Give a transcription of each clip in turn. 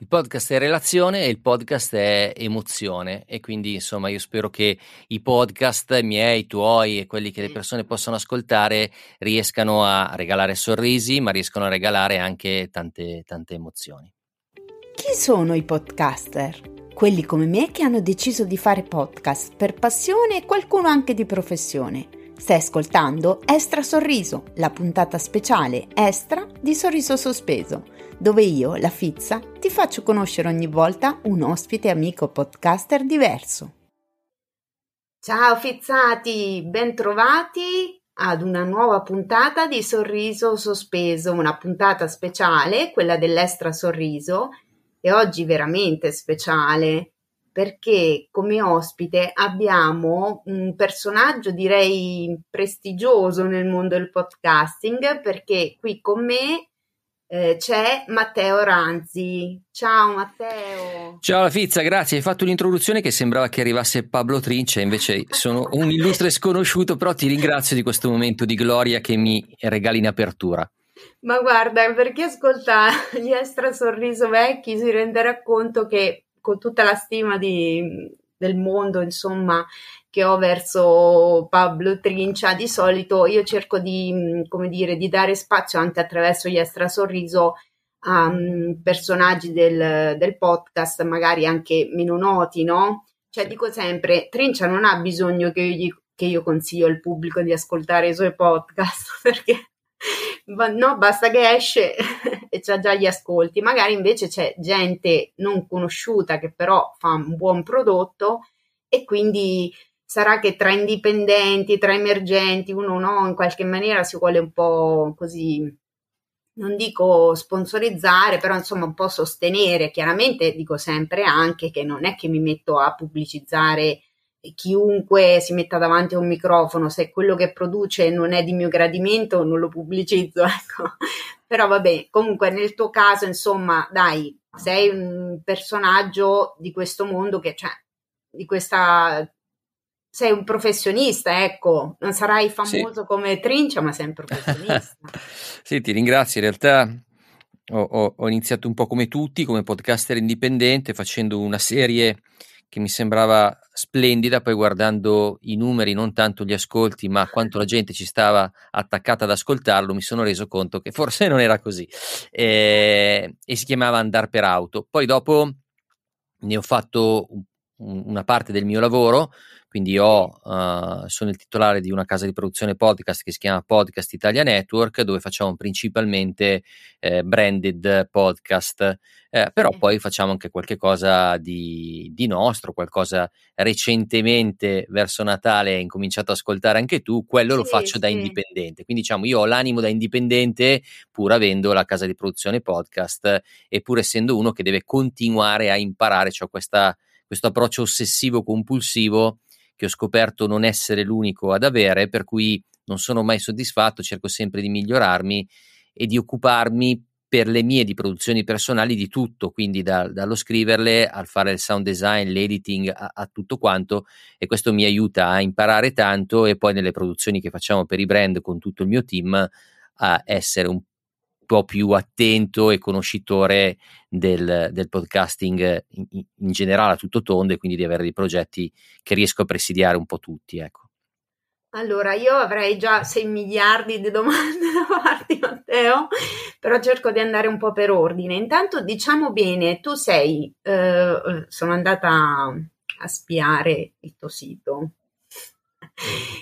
Il podcast è relazione e il podcast è emozione, e quindi insomma io spero che i podcast miei, tuoi e quelli che le persone possono ascoltare riescano a regalare sorrisi, ma riescano a regalare anche tante emozioni. Chi sono i podcaster? Quelli come me che hanno deciso di fare podcast per passione e qualcuno anche di professione. Stai ascoltando Extra Sorriso, la puntata speciale extra di Sorriso Sospeso, dove io, la Fizza, ti faccio conoscere ogni volta un ospite amico podcaster diverso. Ciao Fizzati, bentrovati ad una nuova puntata di Sorriso Sospeso, una puntata speciale, quella dell'Extra Sorriso. E oggi veramente speciale perché come ospite abbiamo un personaggio direi prestigioso nel mondo del podcasting, perché qui con me c'è Matteo Ranzi. Ciao Matteo. Ciao La Fizza, grazie. Hai fatto un'introduzione che sembrava che arrivasse Pablo Trincia, invece sono un illustre sconosciuto, però ti ringrazio di questo momento di gloria che mi regali in apertura. Ma guarda, per chi ascolta gli Extra Sorriso vecchi si renderà conto che, con tutta la stima del mondo insomma che ho verso Pablo Trincia, di solito io cerco di, come dire, di dare spazio anche attraverso gli Extra Sorriso a personaggi del podcast magari anche meno noti, no? Cioè dico sempre, Trincia non ha bisogno che io consiglio al pubblico di ascoltare i suoi podcast, perché no, basta che esce e c'ha già gli ascolti. Magari invece c'è gente non conosciuta che però fa un buon prodotto, e quindi sarà che tra indipendenti, tra emergenti, uno no, in qualche maniera si vuole un po' così, non dico sponsorizzare, però insomma un po' sostenere. Chiaramente dico sempre anche che non è che mi metto a pubblicizzare chiunque si metta davanti a un microfono. Se quello che produce non è di mio gradimento non lo pubblicizzo, ecco. Però vabbè, comunque nel tuo caso insomma dai, sei un personaggio di questo mondo, che cioè di questa, sei un professionista, ecco, non sarai famoso come Trincia, ma sei un professionista. Sì, ti ringrazio. In realtà ho iniziato un po' come tutti, come podcaster indipendente, facendo una serie che mi sembrava splendida, poi guardando i numeri, non tanto gli ascolti ma quanto la gente ci stava attaccata ad ascoltarlo, mi sono reso conto che forse non era così, e si chiamava Andare per Auto. Poi dopo ne ho fatto una parte del mio lavoro, quindi sono il titolare di una casa di produzione podcast che si chiama Podcast Italia Network, dove facciamo principalmente branded podcast, però poi facciamo anche qualche cosa di nostro, qualcosa recentemente verso Natale hai incominciato ad ascoltare anche tu, quello sì, lo faccio da indipendente, quindi diciamo io ho l'animo da indipendente pur avendo la casa di produzione podcast e pur essendo uno che deve continuare a imparare, cioè questo approccio ossessivo compulsivo che ho scoperto non essere l'unico ad avere, per cui non sono mai soddisfatto, cerco sempre di migliorarmi e di occuparmi per le mie di produzioni personali di tutto, quindi dallo scriverle al fare il sound design, l'editing, a tutto quanto, e questo mi aiuta a imparare tanto, e poi nelle produzioni che facciamo per i brand con tutto il mio team a essere un po' più attento e conoscitore del podcasting in generale a tutto tondo, e quindi di avere dei progetti che riesco a presidiare un po' tutti, ecco. Allora, io avrei già 6 miliardi di domande da farti, Matteo, però cerco di andare un po' per ordine. Intanto diciamo bene, tu sei, sono andata a spiare il tuo sito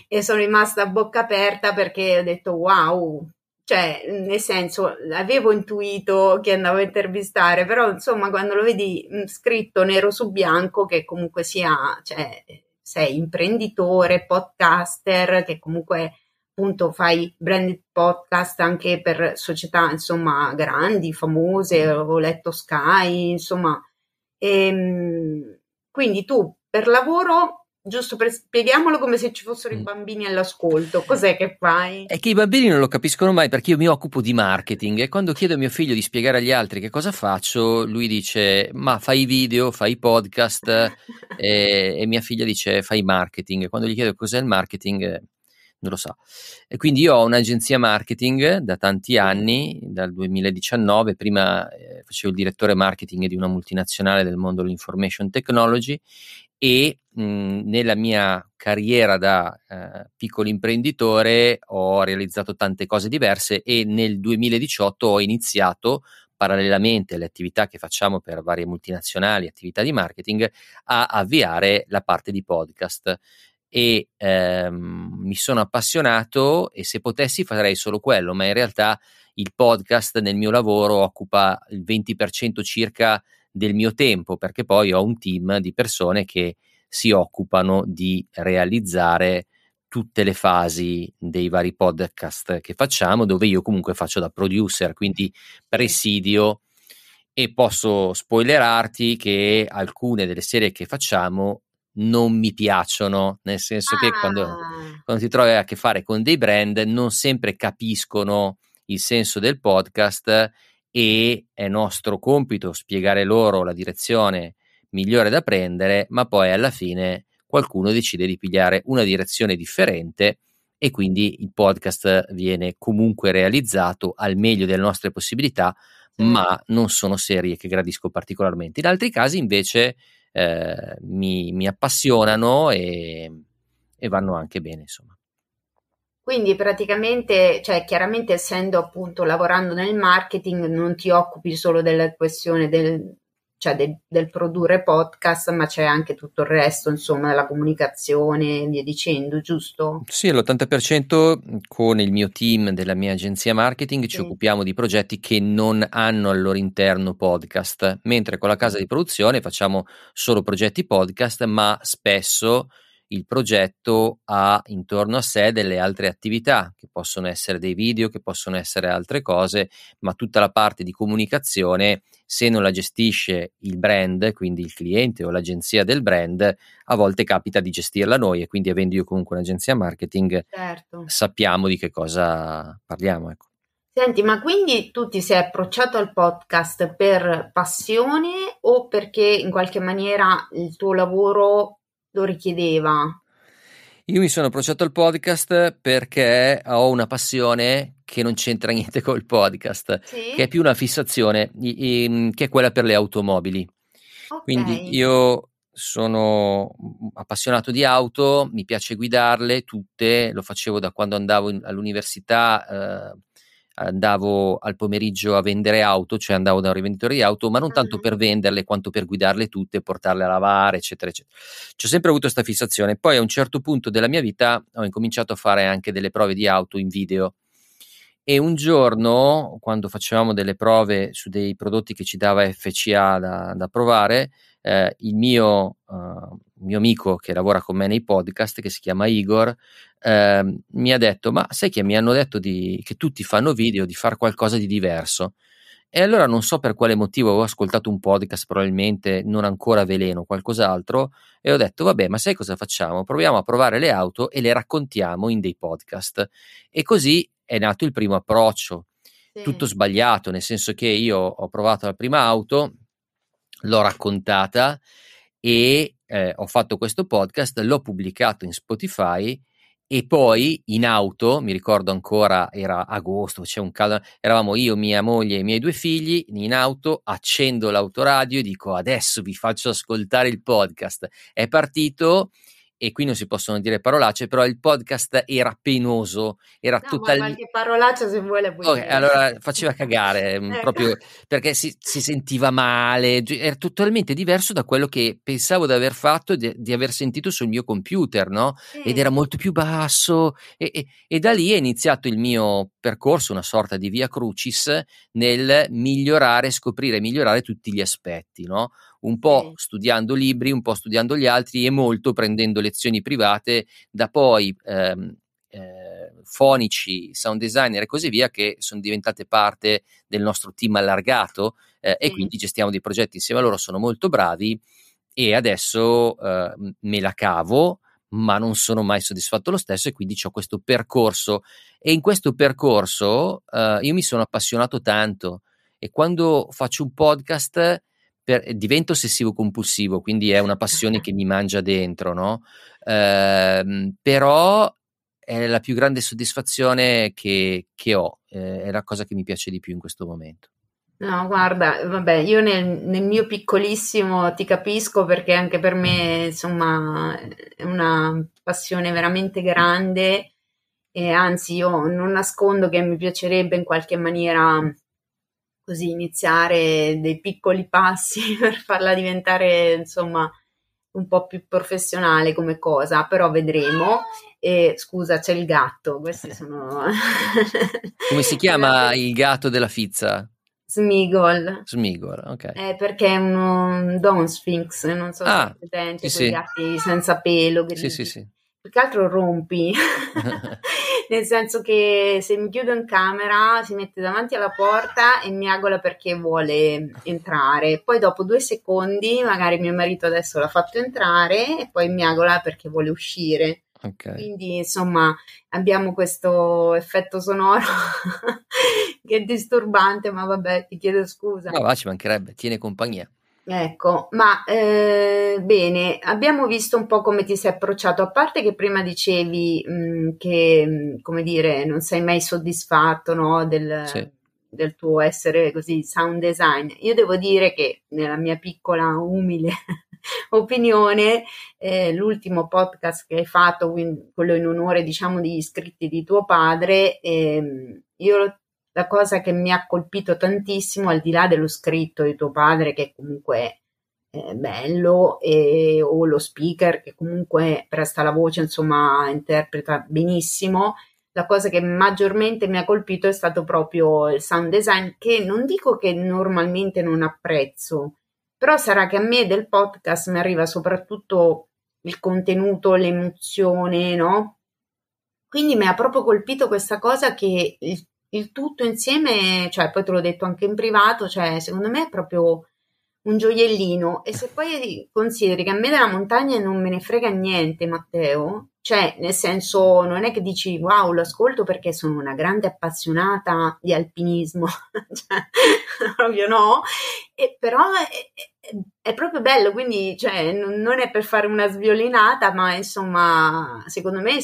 e sono rimasta a bocca aperta, perché ho detto wow, cioè nel senso avevo intuito che andavo a intervistare, però insomma quando lo vedi scritto nero su bianco che comunque sia, cioè sei imprenditore, podcaster, che comunque appunto fai branded podcast anche per società insomma grandi, famose, ho letto Sky, insomma, quindi tu per lavoro. Giusto, spieghiamolo come se ci fossero i bambini all'ascolto, cos'è che fai? È che i bambini non lo capiscono mai, perché io mi occupo di marketing e quando chiedo a mio figlio di spiegare agli altri che cosa faccio, lui dice ma fai video, fai podcast e mia figlia dice fai marketing. Quando gli chiedo cos'è il marketing non lo sa. E quindi io ho un'agenzia marketing da tanti anni, dal 2019, prima facevo il direttore marketing di una multinazionale del mondo dell'information technology, e nella mia carriera da piccolo imprenditore ho realizzato tante cose diverse, e nel 2018 ho iniziato, parallelamente alle attività che facciamo per varie multinazionali, attività di marketing, a avviare la parte di podcast, e mi sono appassionato, e se potessi farei solo quello, ma in realtà il podcast nel mio lavoro occupa il 20% circa del mio tempo, perché poi ho un team di persone che si occupano di realizzare tutte le fasi dei vari podcast che facciamo, dove io comunque faccio da producer, quindi presidio, e posso spoilerarti che alcune delle serie che facciamo non mi piacciono, nel senso che quando ti trovi a che fare con dei brand non sempre capiscono il senso del podcast, e è nostro compito spiegare loro la direzione migliore da prendere, ma poi alla fine qualcuno decide di pigliare una direzione differente, e quindi il podcast viene comunque realizzato al meglio delle nostre possibilità, ma non sono serie che gradisco particolarmente. In altri casi invece mi appassionano e vanno anche bene, insomma. Quindi praticamente, cioè chiaramente essendo appunto lavorando nel marketing, non ti occupi solo della questione del produrre podcast, ma c'è anche tutto il resto, insomma, la comunicazione e via dicendo, giusto? Sì, l'80% con il mio team della mia agenzia marketing ci occupiamo di progetti che non hanno al loro interno podcast, mentre con la casa di produzione facciamo solo progetti podcast, ma spesso il progetto ha intorno a sé delle altre attività, che possono essere dei video, che possono essere altre cose, ma tutta la parte di comunicazione, se non la gestisce il brand, quindi il cliente o l'agenzia del brand, a volte capita di gestirla noi, e quindi avendo io comunque un'agenzia marketing, sappiamo di che cosa parliamo, ecco. Senti, ma quindi tu ti sei approcciato al podcast per passione o perché in qualche maniera il tuo lavoro lo richiedeva? Io mi sono approcciato al podcast perché ho una passione che non c'entra niente col podcast, che è più una fissazione, che è quella per le automobili. Quindi io sono appassionato di auto, mi piace guidarle tutte, lo facevo da quando andavo all'università, andavo al pomeriggio a vendere auto, cioè andavo da un rivenditore di auto, ma non tanto per venderle quanto per guidarle tutte, portarle a lavare, eccetera eccetera. Ci ho sempre avuto questa fissazione. Poi a un certo punto della mia vita ho incominciato a fare anche delle prove di auto in video, e un giorno, quando facevamo delle prove su dei prodotti che ci dava FCA da provare, il mio amico che lavora con me nei podcast, che si chiama Igor, mi ha detto: ma sai che mi hanno detto che tutti fanno video, di far qualcosa di diverso? E allora, non so per quale motivo, avevo ascoltato un podcast, probabilmente non ancora Veleno, qualcos'altro, e ho detto: vabbè, ma sai cosa facciamo? Proviamo a provare le auto e le raccontiamo in dei podcast. E così è nato il primo approccio, tutto sbagliato, nel senso che io ho provato la prima auto, l'ho raccontata e ho fatto questo podcast, l'ho pubblicato in Spotify, e poi in auto, mi ricordo ancora, era agosto, c'è un caldo, eravamo io, mia moglie e i miei due figli in auto, accendo l'autoradio e dico: adesso vi faccio ascoltare il podcast. È partito, e qui non si possono dire parolacce, però il podcast era penoso, era qualche parolaccia se vuole puoi dire. Allora faceva cagare, proprio perché si sentiva male, era totalmente diverso da quello che pensavo di aver fatto e di aver sentito sul mio computer, no? Ed era molto più basso, e da lì è iniziato il mio percorso, una sorta di via crucis nel migliorare, scoprire e migliorare tutti gli aspetti, no? Un po' studiando libri, un po' studiando gli altri, e molto prendendo lezioni private da poi fonici, sound designer e così via, che sono diventate parte del nostro team allargato, e quindi gestiamo dei progetti insieme a loro, sono molto bravi, e adesso me la cavo, ma non sono mai soddisfatto lo stesso, e quindi ho questo percorso, e in questo percorso io mi sono appassionato tanto, e quando faccio un podcast divento ossessivo compulsivo, quindi è una passione che mi mangia dentro, no? Però è la più grande soddisfazione che ho, è la cosa che mi piace di più in questo momento. No, guarda, vabbè, io nel mio piccolissimo ti capisco, perché anche per me, insomma, è una passione veramente grande, e anzi io non nascondo che mi piacerebbe in qualche maniera così iniziare dei piccoli passi per farla diventare, insomma, un po' più professionale come cosa, però vedremo. E, scusa, c'è il gatto, questi sono... Come si chiama il gatto della Fizza? Sméagol, ok. Perché è un Don Sphinx, non so se è presente, sì, quei gatti senza pelo, grigi. Sì. Più che altro rompi, nel senso che se mi chiudo in camera si mette davanti alla porta e miagola perché vuole entrare, poi dopo 2 secondi magari mio marito adesso l'ha fatto entrare e poi miagola perché vuole uscire. Okay. Quindi insomma abbiamo questo effetto sonoro che è disturbante, ma vabbè, ti chiedo scusa. No, ci mancherebbe, tiene compagnia. Ecco, ma bene, abbiamo visto un po' come ti sei approcciato, a parte che prima dicevi che, come dire, non sei mai soddisfatto, no, del tuo essere così sound design. Io devo dire che nella mia piccola umile opinione, l'ultimo podcast che hai fatto, quello in onore, diciamo, di iscritti di tuo padre, io la cosa che mi ha colpito tantissimo, al di là dello scritto di tuo padre che comunque è bello, o lo speaker che comunque presta la voce, insomma interpreta benissimo, la cosa che maggiormente mi ha colpito è stato proprio il sound design, che non dico che normalmente non apprezzo, però sarà che a me del podcast mi arriva soprattutto il contenuto, l'emozione, no? Quindi mi ha proprio colpito questa cosa, che il tutto insieme, cioè poi te l'ho detto anche in privato, cioè secondo me è proprio un gioiellino. E se poi consideri che a me della montagna non me ne frega niente, Matteo, cioè nel senso non è che dici wow, lo ascolto perché sono una grande appassionata di alpinismo, cioè, proprio no, e però è proprio bello, quindi cioè, non è per fare una sviolinata, ma insomma secondo me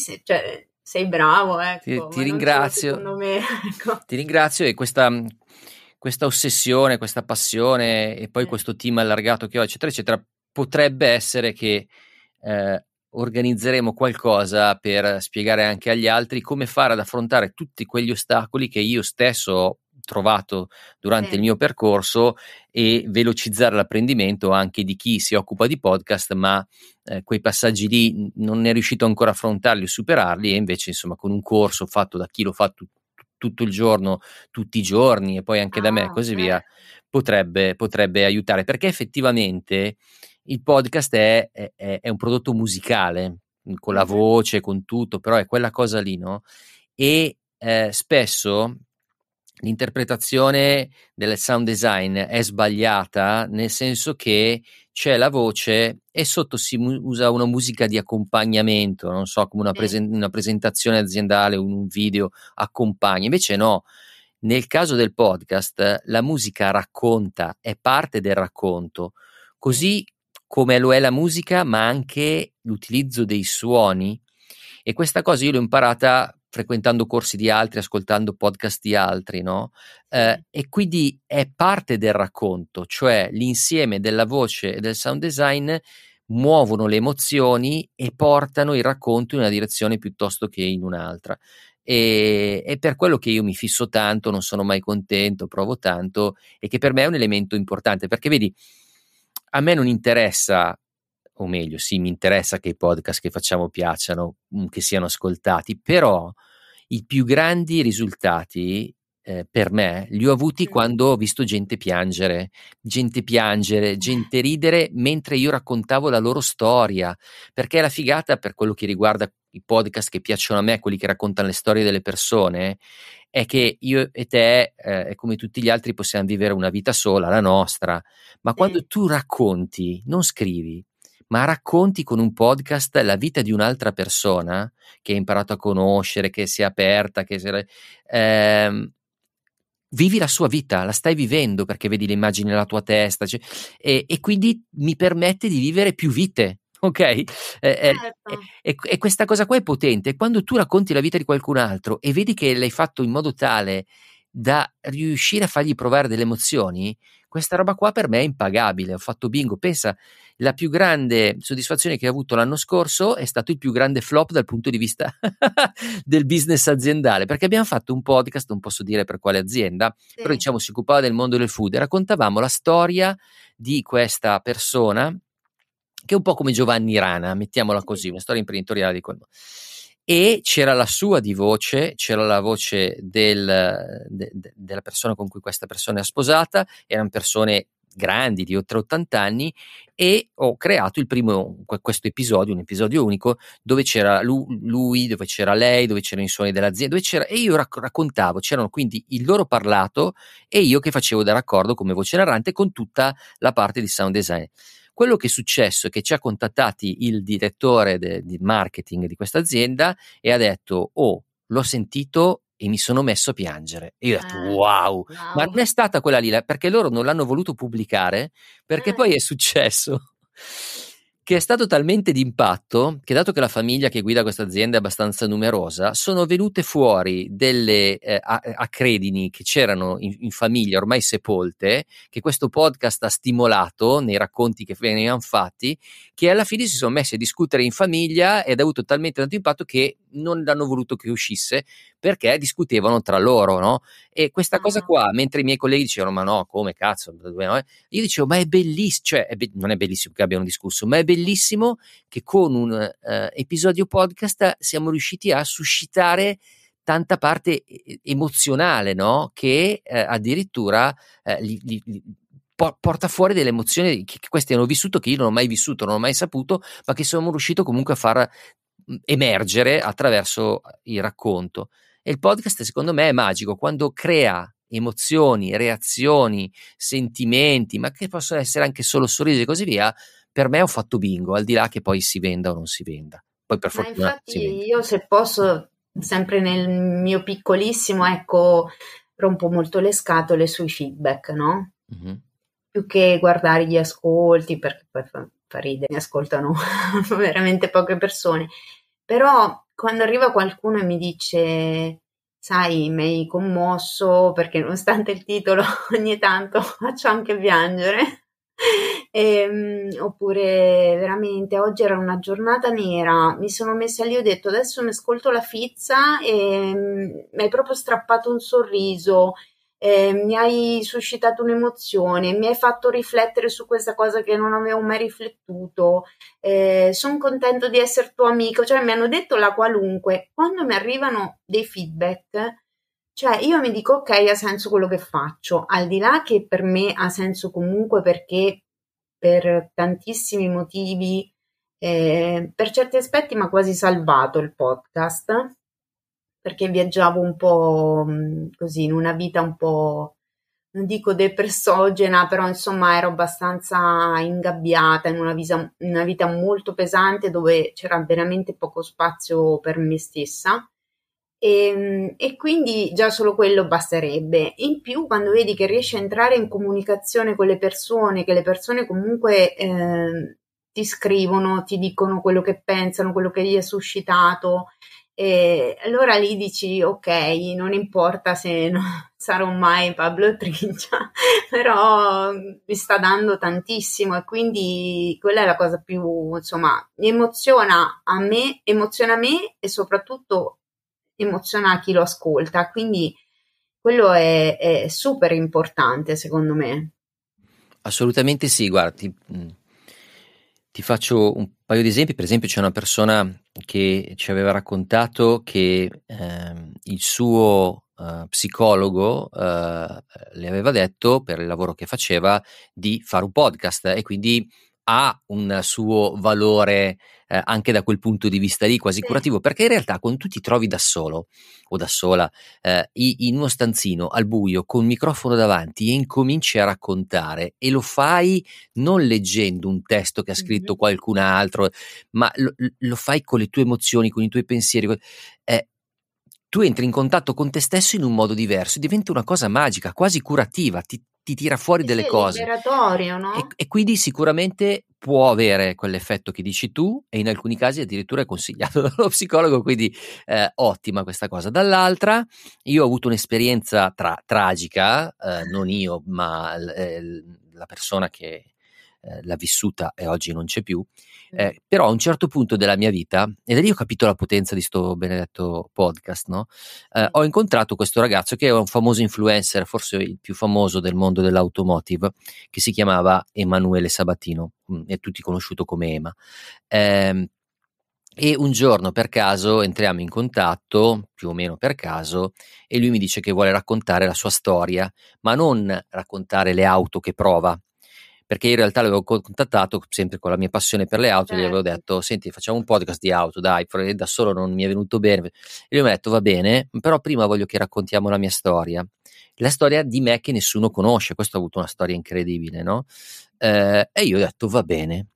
sei bravo, ecco. Ti ringrazio. Secondo me, ecco. Ti ringrazio, e questa ossessione, questa passione, e poi questo team allargato che ho, eccetera, eccetera, potrebbe essere che organizzeremo qualcosa per spiegare anche agli altri come fare ad affrontare tutti quegli ostacoli che io stesso ho trovato durante il mio percorso, e velocizzare l'apprendimento anche di chi si occupa di podcast, ma quei passaggi lì non è riuscito ancora a affrontarli o superarli, e invece insomma con un corso fatto da chi lo fa tutto il giorno, tutti i giorni, e poi anche da me, così via, potrebbe aiutare, perché effettivamente il podcast è un prodotto musicale, con la voce, con tutto, però è quella cosa lì, no? E spesso l'interpretazione del sound design è sbagliata, nel senso che c'è la voce e sotto si usa una musica di accompagnamento, non so, come una presentazione aziendale, un video accompagna. Invece no, nel caso del podcast la musica racconta, è parte del racconto, così come lo è la musica, ma anche l'utilizzo dei suoni. E questa cosa io l'ho imparata frequentando corsi di altri, ascoltando podcast di altri, no? E quindi è parte del racconto, cioè l'insieme della voce e del sound design muovono le emozioni e portano il racconto in una direzione piuttosto che in un'altra. E per quello che io mi fisso tanto, non sono mai contento, provo tanto, e che per me è un elemento importante, perché vedi, a me non interessa, o meglio, sì, mi interessa che i podcast che facciamo piacciano, che siano ascoltati, però i più grandi risultati per me li ho avuti quando ho visto gente piangere, gente ridere mentre io raccontavo la loro storia, perché la figata, per quello che riguarda i podcast che piacciono a me, quelli che raccontano le storie delle persone, è che io e te, come tutti gli altri, possiamo vivere una vita sola, la nostra, ma quando tu racconti, non scrivi, ma racconti con un podcast la vita di un'altra persona che hai imparato a conoscere, che si è aperta, vivi la sua vita, la stai vivendo, perché vedi le immagini nella tua testa, cioè, e quindi mi permette di vivere più vite, ok? Certo. E questa cosa qua è potente. Quando tu racconti la vita di qualcun altro e vedi che l'hai fatto in modo tale da riuscire a fargli provare delle emozioni, questa roba qua per me è impagabile. Ho fatto bingo. Pensa, la più grande soddisfazione che ho avuto l'anno scorso è stato il più grande flop dal punto di vista del business aziendale, perché abbiamo fatto un podcast, non posso dire per quale azienda, sì, però diciamo si occupava del mondo del food e raccontavamo la storia di questa persona che è un po' come Giovanni Rana, mettiamola così, una storia imprenditoriale di quel mondo. E c'era la sua di voce, c'era la voce della persona con cui questa persona è sposata, erano persone grandi di oltre 80 anni e ho creato il primo, questo episodio, un episodio unico dove c'era lui, dove c'era lei, dove c'erano i suoni dell'azienda, dove c'era, e io raccontavo, c'erano quindi il loro parlato e io che facevo da raccordo come voce narrante con tutta la parte di sound design. Quello che è successo è che ci ha contattati il direttore di marketing di questa azienda e ha detto: "Oh, l'ho sentito e mi sono messo a piangere". E io ho detto: wow. Ma non è stata quella lì, perché loro non l'hanno voluto pubblicare, perché poi è successo che è stato talmente d'impatto che, dato che la famiglia che guida questa azienda è abbastanza numerosa, sono venute fuori delle accredini che c'erano in famiglia ormai sepolte, che questo podcast ha stimolato nei racconti che venivano fatti, che alla fine si sono messi a discutere in famiglia ed ha avuto talmente tanto impatto che non l'hanno voluto che uscisse, perché discutevano tra loro, no? E questa cosa qua, mentre i miei colleghi dicevano: "Ma no, come cazzo?" Io dicevo: "Ma è bellissimo", cioè non è bellissimo che abbiano discusso, ma è bellissimo che con un episodio podcast siamo riusciti a suscitare tanta parte emozionale, no? Che addirittura porta fuori delle emozioni che questi hanno vissuto, che io non ho mai vissuto, non ho mai saputo, ma che sono riuscito comunque a far emergere attraverso il racconto. E il podcast secondo me è magico quando crea emozioni, reazioni, sentimenti, ma che possono essere anche solo sorrisi e così via. Per me ho fatto bingo, al di là che poi si venda o non si venda. Poi per fortuna infatti si vende. Io, se posso, sempre nel mio piccolissimo, ecco, rompo molto le scatole sui feedback, no? Mm-hmm. Più che guardare gli ascolti, perché poi fa ridere, mi ascoltano veramente poche persone, però quando arriva qualcuno e mi dice: "Sai, mi hai commosso", perché nonostante il titolo ogni tanto faccio anche piangere, oppure "Veramente oggi era una giornata nera, mi sono messa lì, ho detto adesso mi ascolto La Fizza e mi hai proprio strappato un sorriso, mi hai suscitato un'emozione, mi hai fatto riflettere su questa cosa che non avevo mai riflettuto, sono contento di essere tuo amico", cioè mi hanno detto la qualunque. Quando mi arrivano dei feedback, cioè io mi dico: ok, ha senso quello che faccio, al di là che per me ha senso comunque, perché per tantissimi motivi, per certi aspetti mi ha quasi salvato il podcast, perché viaggiavo un po' così, in una vita un po', non dico depressogena, però insomma ero abbastanza ingabbiata in una vita molto pesante, dove c'era veramente poco spazio per me stessa, e quindi già solo quello basterebbe. In più, quando vedi che riesci a entrare in comunicazione con le persone, che le persone comunque ti scrivono, ti dicono quello che pensano, quello che gli è suscitato, e allora lì dici: ok, non importa se non sarò mai Pablo Trincia, però mi sta dando tantissimo, e quindi quella è la cosa più, insomma, emoziona a me e soprattutto emoziona a chi lo ascolta, quindi quello è super importante secondo me. Assolutamente sì, guardi, ti faccio un paio di esempi. Per esempio, c'è una persona che ci aveva raccontato che il suo psicologo le aveva detto, per il lavoro che faceva, di fare un podcast, e quindi ha un suo valore anche da quel punto di vista lì, quasi curativo, perché in realtà quando tu ti trovi da solo o da sola in uno stanzino al buio con il microfono davanti e incominci a raccontare, e lo fai non leggendo un testo che ha scritto qualcun altro, ma lo fai con le tue emozioni, con i tuoi pensieri, tu entri in contatto con te stesso in un modo diverso, diventa una cosa magica, quasi curativa, ti tira fuori delle cose, liberatorio, no? E quindi sicuramente può avere quell'effetto che dici tu, e in alcuni casi addirittura è consigliato dallo psicologo, quindi ottima questa cosa. Dall'altra, io ho avuto un'esperienza tragica, non io ma la persona che l'ha vissuta e oggi non c'è più, però a un certo punto della mia vita, e da lì ho capito la potenza di sto benedetto podcast, no? Ho incontrato questo ragazzo che è un famoso influencer, forse il più famoso del mondo dell'automotive, che si chiamava Emanuele Sabatino, è tutti conosciuto come Ema, e un giorno per caso entriamo in contatto, più o meno per caso, e lui mi dice che vuole raccontare la sua storia, ma non raccontare le auto che prova, perché in realtà l'avevo contattato sempre con la mia passione per le auto, gli avevo detto: senti, facciamo un podcast di auto, dai, da solo non mi è venuto bene. E lui mi ha detto: va bene, però prima voglio che raccontiamo la mia storia, la storia di me che nessuno conosce. Questo ha avuto una storia incredibile, no? E io ho detto: va bene.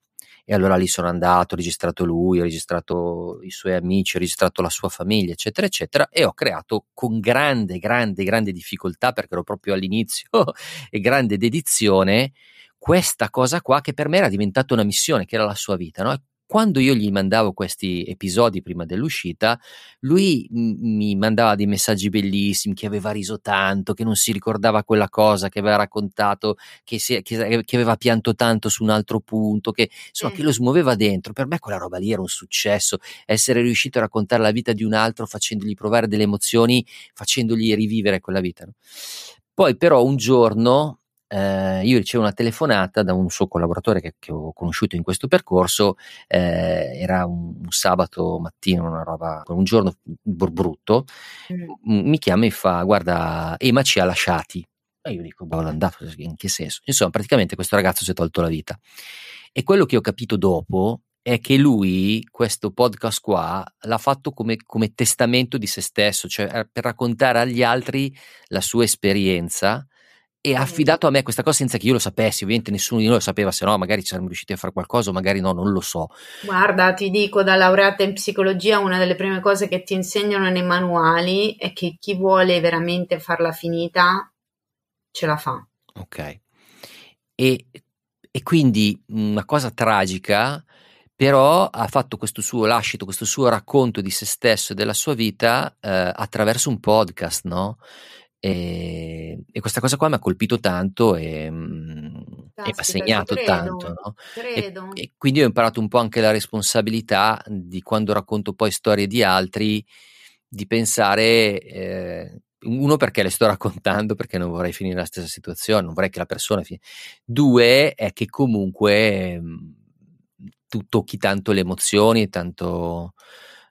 E allora lì sono andato, ho registrato lui, ho registrato i suoi amici, ho registrato la sua famiglia, eccetera, eccetera, e ho creato con grande, grande, grande difficoltà, perché ero proprio all'inizio, e grande dedizione, questa cosa qua che per me era diventata una missione, che era la sua vita, no? Quando io gli mandavo questi episodi prima dell'uscita, lui mi mandava dei messaggi bellissimi, che aveva riso tanto, che non si ricordava quella cosa che aveva raccontato, che aveva pianto tanto su un altro punto, che insomma che lo smuoveva dentro. Per me quella roba lì era un successo, essere riuscito a raccontare la vita di un altro facendogli provare delle emozioni, facendogli rivivere quella vita, no? Poi però un giorno io ricevo una telefonata da un suo collaboratore che ho conosciuto in questo percorso, era un sabato mattino, una roba, un giorno brutto, mi chiama e fa: guarda, Ema ci ha lasciati. E io dico: boh, è andato, in che senso? Insomma, praticamente questo ragazzo si è tolto la vita. E quello che ho capito dopo è che lui questo podcast qua l'ha fatto come testamento di se stesso, cioè per raccontare agli altri la sua esperienza, e ha affidato a me questa cosa senza che io lo sapessi. Ovviamente nessuno di noi lo sapeva, se no magari ci saremmo riusciti a fare qualcosa, o magari no, non lo so. Guarda, ti dico, da laureata in psicologia, una delle prime cose che ti insegnano nei manuali è che chi vuole veramente farla finita ce la fa. Ok. E quindi una cosa tragica, però ha fatto questo suo lascito, questo suo racconto di se stesso e della sua vita attraverso un podcast, no? E questa cosa qua mi ha colpito tanto e mi ha segnato tanto, no? E quindi ho imparato un po' anche la responsabilità di, quando racconto poi storie di altri, di pensare uno, perché le sto raccontando, perché non vorrei finire la stessa situazione, non vorrei che la persona due, è che comunque tu tocchi tanto le emozioni, tanto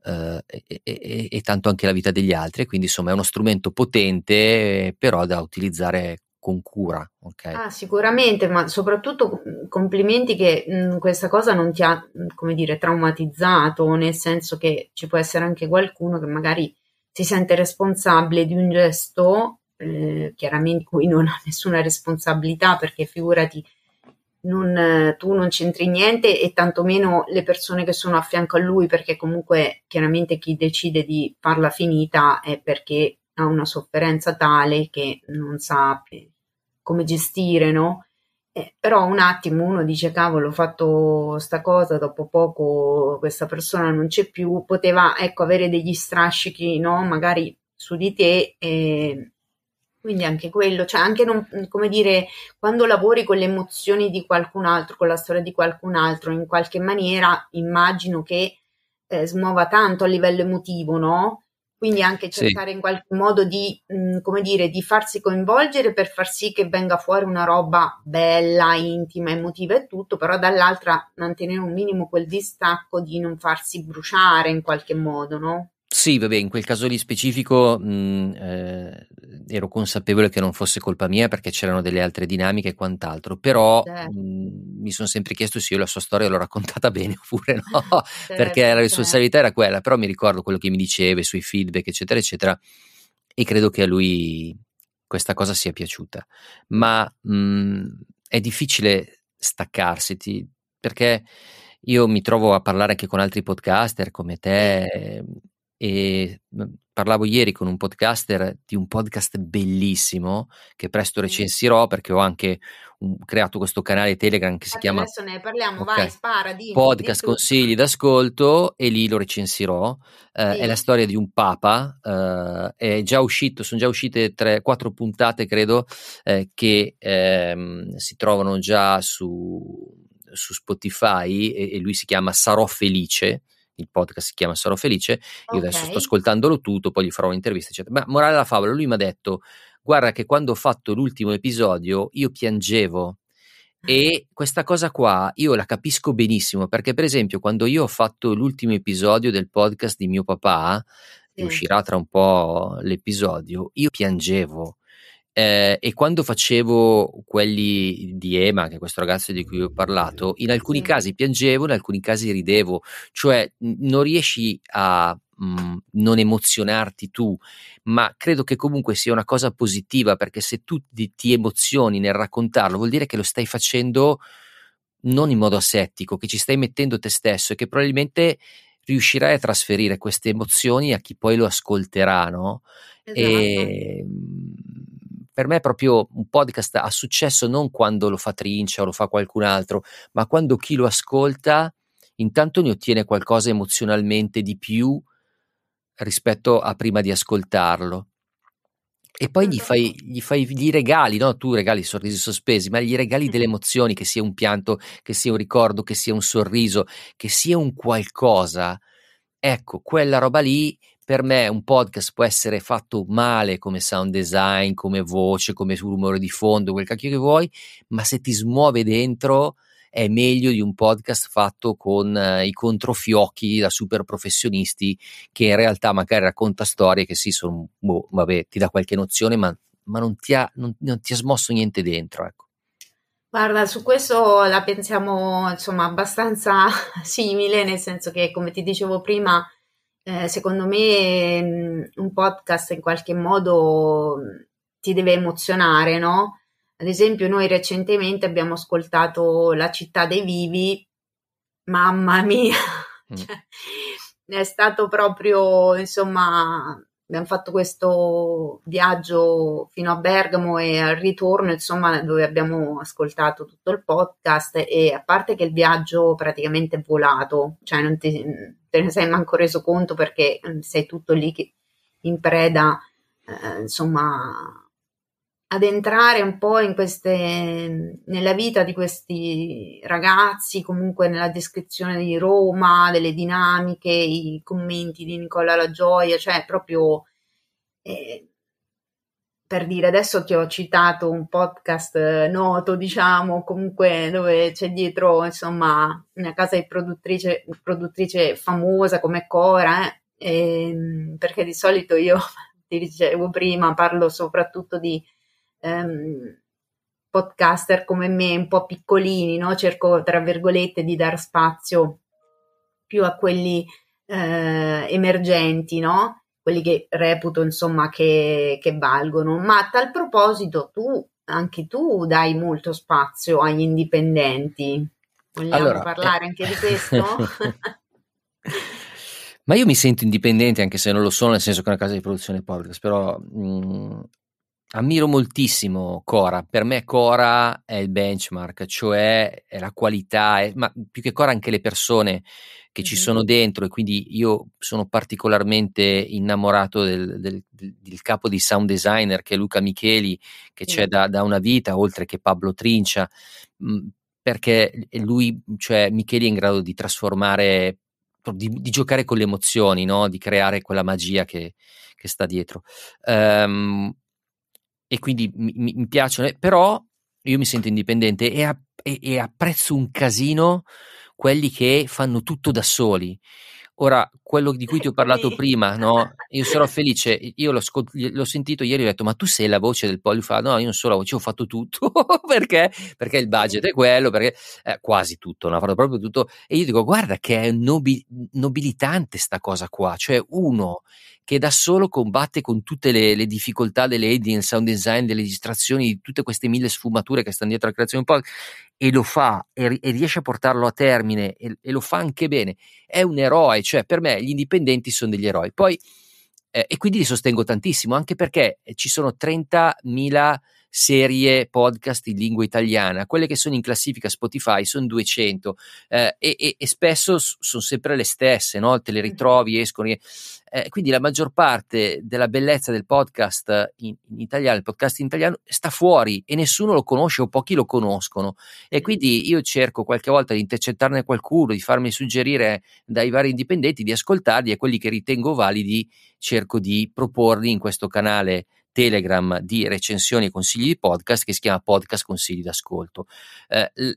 e tanto anche la vita degli altri, e quindi insomma è uno strumento potente, però da utilizzare con cura, okay? Sicuramente, ma soprattutto complimenti che questa cosa non ti ha, come dire, traumatizzato, nel senso che ci può essere anche qualcuno che magari si sente responsabile di un gesto chiaramente cui non ha nessuna responsabilità, perché figurati, tu non c'entri niente, e tantomeno le persone che sono a fianco a lui, perché comunque chiaramente chi decide di farla finita è perché ha una sofferenza tale che non sa come gestire, no? Però un attimo uno dice: cavolo, ho fatto sta cosa, dopo poco questa persona non c'è più, poteva, ecco, avere degli strascichi, no? Magari su di te, quindi anche quello, cioè anche non, come dire, quando lavori con le emozioni di qualcun altro, con la storia di qualcun altro, in qualche maniera immagino che smuova tanto a livello emotivo, no? Quindi anche cercare in qualche modo di, come dire, di farsi coinvolgere per far sì che venga fuori una roba bella, intima, emotiva e tutto, però dall'altra mantenere un minimo quel distacco di non farsi bruciare in qualche modo, no? Sì, vabbè, in quel caso lì specifico ero consapevole che non fosse colpa mia, perché c'erano delle altre dinamiche e quant'altro, però mi sono sempre chiesto se io la sua storia l'ho raccontata bene oppure no, perché la responsabilità era quella. Però mi ricordo quello che mi diceva, sui feedback, eccetera, eccetera, e credo che a lui questa cosa sia piaciuta. Ma è difficile staccarsi, perché io mi trovo a parlare anche con altri podcaster come te, e parlavo ieri con un podcaster di un podcast bellissimo che presto recensirò, perché ho anche creato questo canale Telegram che si chiama adesso ne parliamo, okay, vai, spara, dimmi, Podcast Consigli d'Ascolto, e lì lo recensirò. Sì. È la storia di un papa, è già uscito, sono già uscite 3-4 puntate credo, che si trovano già su Spotify, e lui si chiama Sarò Felice. Il podcast si chiama Sarò Felice, io adesso sto ascoltandolo tutto, poi gli farò un'intervista, eccetera. Ma morale della favola, lui mi ha detto: guarda che quando ho fatto l'ultimo episodio io piangevo, e questa cosa qua io la capisco benissimo, perché per esempio quando io ho fatto l'ultimo episodio del podcast di mio papà, che uscirà tra un po' l'episodio, io piangevo. E quando facevo quelli di Ema, che è questo ragazzo di cui ho parlato, in alcuni casi piangevo, in alcuni casi ridevo, cioè non riesci a non emozionarti tu, ma credo che comunque sia una cosa positiva, perché se tu ti emozioni nel raccontarlo vuol dire che lo stai facendo non in modo asettico, che ci stai mettendo te stesso, e che probabilmente riuscirai a trasferire queste emozioni a chi poi lo ascolterà, no? Esatto. E per me è proprio un podcast ha successo non quando lo fa Trincia o lo fa qualcun altro, ma quando chi lo ascolta intanto ne ottiene qualcosa emozionalmente di più rispetto a prima di ascoltarlo. E poi gli regali, no? Tu regali sorrisi sospesi, ma gli regali delle emozioni, che sia un pianto, che sia un ricordo, che sia un sorriso, che sia un qualcosa. Ecco, quella roba lì. Per me un podcast può essere fatto male come sound design, come voce, come rumore di fondo, quel cacchio che vuoi, ma se ti smuove dentro è meglio di un podcast fatto con i controfiocchi da super professionisti, che in realtà magari racconta storie che sì, sono, boh, vabbè, ti dà qualche nozione, ma non ti ha smosso niente dentro, ecco. Guarda, su questo la pensiamo insomma abbastanza simile, nel senso che, come ti dicevo prima, secondo me un podcast in qualche modo ti deve emozionare, no? Ad esempio noi recentemente abbiamo ascoltato La Città dei Vivi, mamma mia, cioè, è stato proprio, insomma, abbiamo fatto questo viaggio fino a Bergamo e al ritorno, insomma, dove abbiamo ascoltato tutto il podcast, e a parte che il viaggio praticamente è volato, cioè non te ne sei manco reso conto, perché sei tutto lì che in preda, insomma, ad entrare un po' in nella vita di questi ragazzi, comunque nella descrizione di Roma, delle dinamiche, i commenti di Nicola La Gioia, cioè proprio, per dire, adesso ti ho citato un podcast noto, diciamo, comunque dove c'è dietro, insomma, una casa di produttrice famosa come Cora, perché di solito io, ti dicevo prima, parlo soprattutto di podcaster come me, un po' piccolini, no? Cerco, tra virgolette, di dar spazio più a quelli emergenti, no? Quelli che reputo, insomma, che valgono. Ma a tal proposito anche tu dai molto spazio agli indipendenti. Vogliamo parlare anche di questo? Ma io mi sento indipendente anche se non lo sono, nel senso che è una casa di produzione podcast, però ammiro moltissimo Cora. Per me Cora è il benchmark, cioè è la qualità, ma più che Cora anche le persone che ci sono dentro, e quindi io sono particolarmente innamorato del capo di sound designer, che è Luca Micheli, che c'è da una vita, oltre che Pablo Trincia, perché lui, cioè Micheli, è in grado di trasformare, di giocare con le emozioni, no? Di creare quella magia che sta dietro. E quindi mi piacciono, però io mi sento indipendente e apprezzo un casino quelli che fanno tutto da soli. Ora, quello di cui ti ho parlato prima, no? Io sarò felice, io l'ho sentito ieri, ho detto: ma tu sei la voce del polio? Fa: no, io non sono la voce, ho fatto tutto. Perché? Perché il budget è quello, perché quasi tutto, no? Ho fatto proprio tutto. E io dico: guarda che è nobilitante sta cosa qua, cioè uno che da solo combatte con tutte le difficoltà delle editing, del sound design, delle registrazioni, di tutte queste 1000 sfumature che stanno dietro alla creazione di un podcast, e lo fa e riesce a portarlo a termine e lo fa anche bene, è un eroe. Cioè, per me gli indipendenti sono degli eroi. Poi e quindi li sostengo tantissimo, anche perché ci sono 30.000 serie podcast in lingua italiana, quelle che sono in classifica Spotify sono 200 e spesso sono sempre le stesse, no? Te le ritrovi, escono, quindi la maggior parte della bellezza del podcast in italiano, il podcast in italiano sta fuori e nessuno lo conosce o pochi lo conoscono, e quindi io cerco qualche volta di intercettarne qualcuno, di farmi suggerire dai vari indipendenti, di ascoltarli, e quelli che ritengo validi cerco di proporli in questo canale Telegram di recensioni e consigli di podcast che si chiama Podcast Consigli d'Ascolto.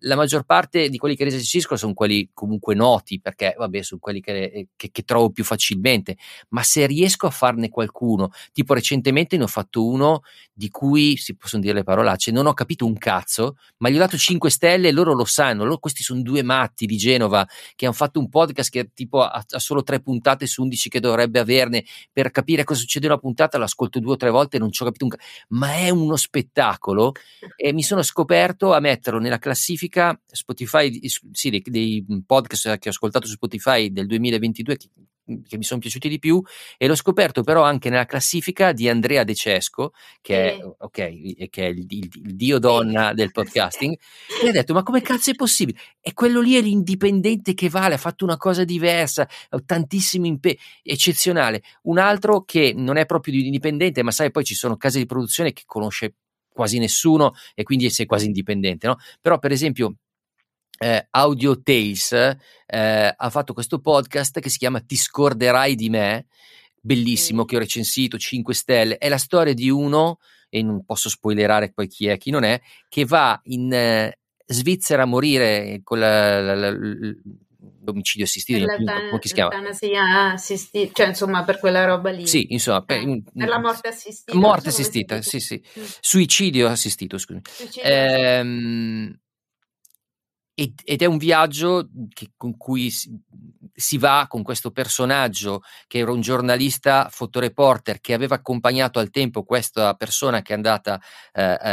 La maggior parte di quelli che recensisco sono quelli comunque noti, perché vabbè, sono quelli che trovo più facilmente, ma se riesco a farne qualcuno, tipo recentemente ne ho fatto uno di cui, si possono dire le parolacce, non ho capito un cazzo, ma gli ho dato 5 stelle e loro lo sanno, questi sono due matti di Genova che hanno fatto un podcast che tipo ha solo 3 puntate su 11 che dovrebbe averne, per capire cosa succede in una puntata l'ascolto 2 o 3 volte e non ci ho capito ma è uno spettacolo, e mi sono scoperto a metterlo nella classifica Spotify, sì, dei podcast che ho ascoltato su Spotify del 2022 che mi sono piaciuti di più, e l'ho scoperto però anche nella classifica di Andrea De Cesco, che è, okay, che è il dio donna del podcasting, e ho detto ma come cazzo è possibile? E quello lì è l'indipendente che vale, ha fatto una cosa diversa, tantissimo eccezionale. Un altro che non è proprio di indipendente, ma sai, poi ci sono case di produzione che conosce quasi nessuno e quindi sei quasi indipendente, no? Però per esempio Audio Tales ha fatto questo podcast che si chiama Ti scorderai di me, bellissimo, che ho recensito, 5 stelle, è la storia di uno, e non posso spoilerare poi chi è chi non è, che va in Svizzera a morire con l'omicidio assistito, cioè insomma per quella roba lì, sì, insomma per la morte assistita, sì. Suicidio assistito, scusami, ed è un viaggio con cui si va con questo personaggio che era un giornalista fotoreporter che aveva accompagnato al tempo questa persona che è andata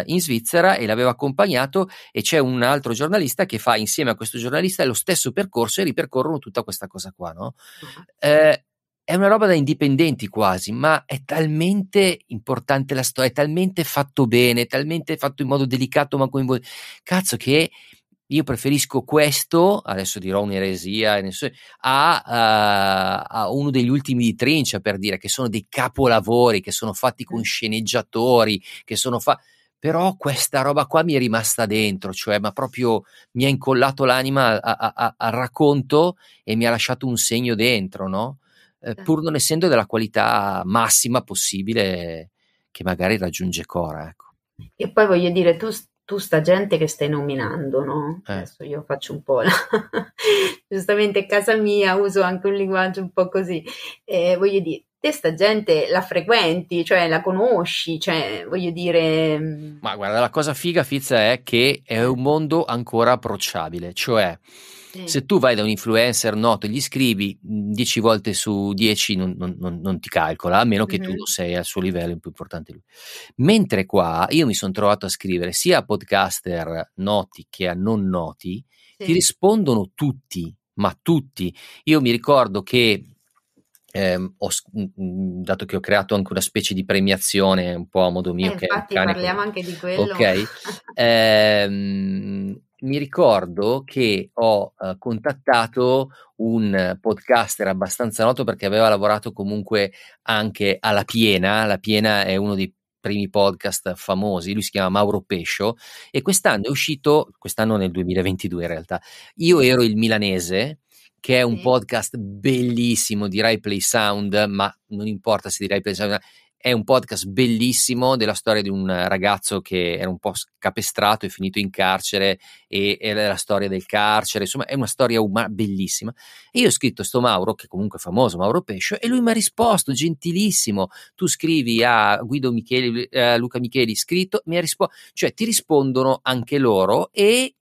in Svizzera, e l'aveva accompagnato, e c'è un altro giornalista che fa insieme a questo giornalista lo stesso percorso, e ripercorrono tutta questa cosa qua, no? È una roba da indipendenti quasi, ma è talmente importante la storia, è talmente fatto bene, è talmente fatto in modo delicato ma coinvolgente, cazzo, che io preferisco questo, adesso dirò un'eresia, a uno degli ultimi di Trincia, per dire, che sono dei capolavori, che sono fatti con sceneggiatori, che sono però questa roba qua mi è rimasta dentro, cioè ma proprio mi ha incollato l'anima al racconto e mi ha lasciato un segno dentro, no? Pur non essendo della qualità massima possibile che magari raggiunge Cora, ecco. E poi voglio dire, tu sta gente che stai nominando, no? Adesso io faccio un po' giustamente casa mia, uso anche un linguaggio un po' così, voglio dire, te sta gente la frequenti, cioè la conosci, cioè voglio dire, ma guarda, la cosa figa, Fizza, è che è un mondo ancora approcciabile, cioè se tu vai da un influencer noto e gli scrivi, 10 volte su 10 non ti calcola, a meno che tu non sei al suo livello più importante lui. Mentre qua io mi sono trovato a scrivere sia a podcaster noti che a non noti, ti rispondono tutti, ma tutti. Io mi ricordo che dato che ho creato anche una specie di premiazione un po' a modo mio, che infatti è un cane, parliamo anche di quello, mi ricordo che ho contattato un podcaster abbastanza noto, perché aveva lavorato comunque anche alla Piena. La Piena è uno dei primi podcast famosi, lui si chiama Mauro Pescio, e quest'anno è uscito, quest'anno nel 2022 in realtà, Io ero il milanese, che è un podcast bellissimo di Rai Play Sound, ma non importa se di Rai Play Sound, è un podcast bellissimo della storia di un ragazzo che era un po' scapestrato, è finito in carcere, e la storia del carcere, insomma è una storia umana bellissima. E io ho scritto sto Mauro, che comunque è famoso, Mauro Pescio, e lui mi ha risposto gentilissimo: tu scrivi a Luca Micheli, scritto, mi ha risposto, cioè ti rispondono anche loro, e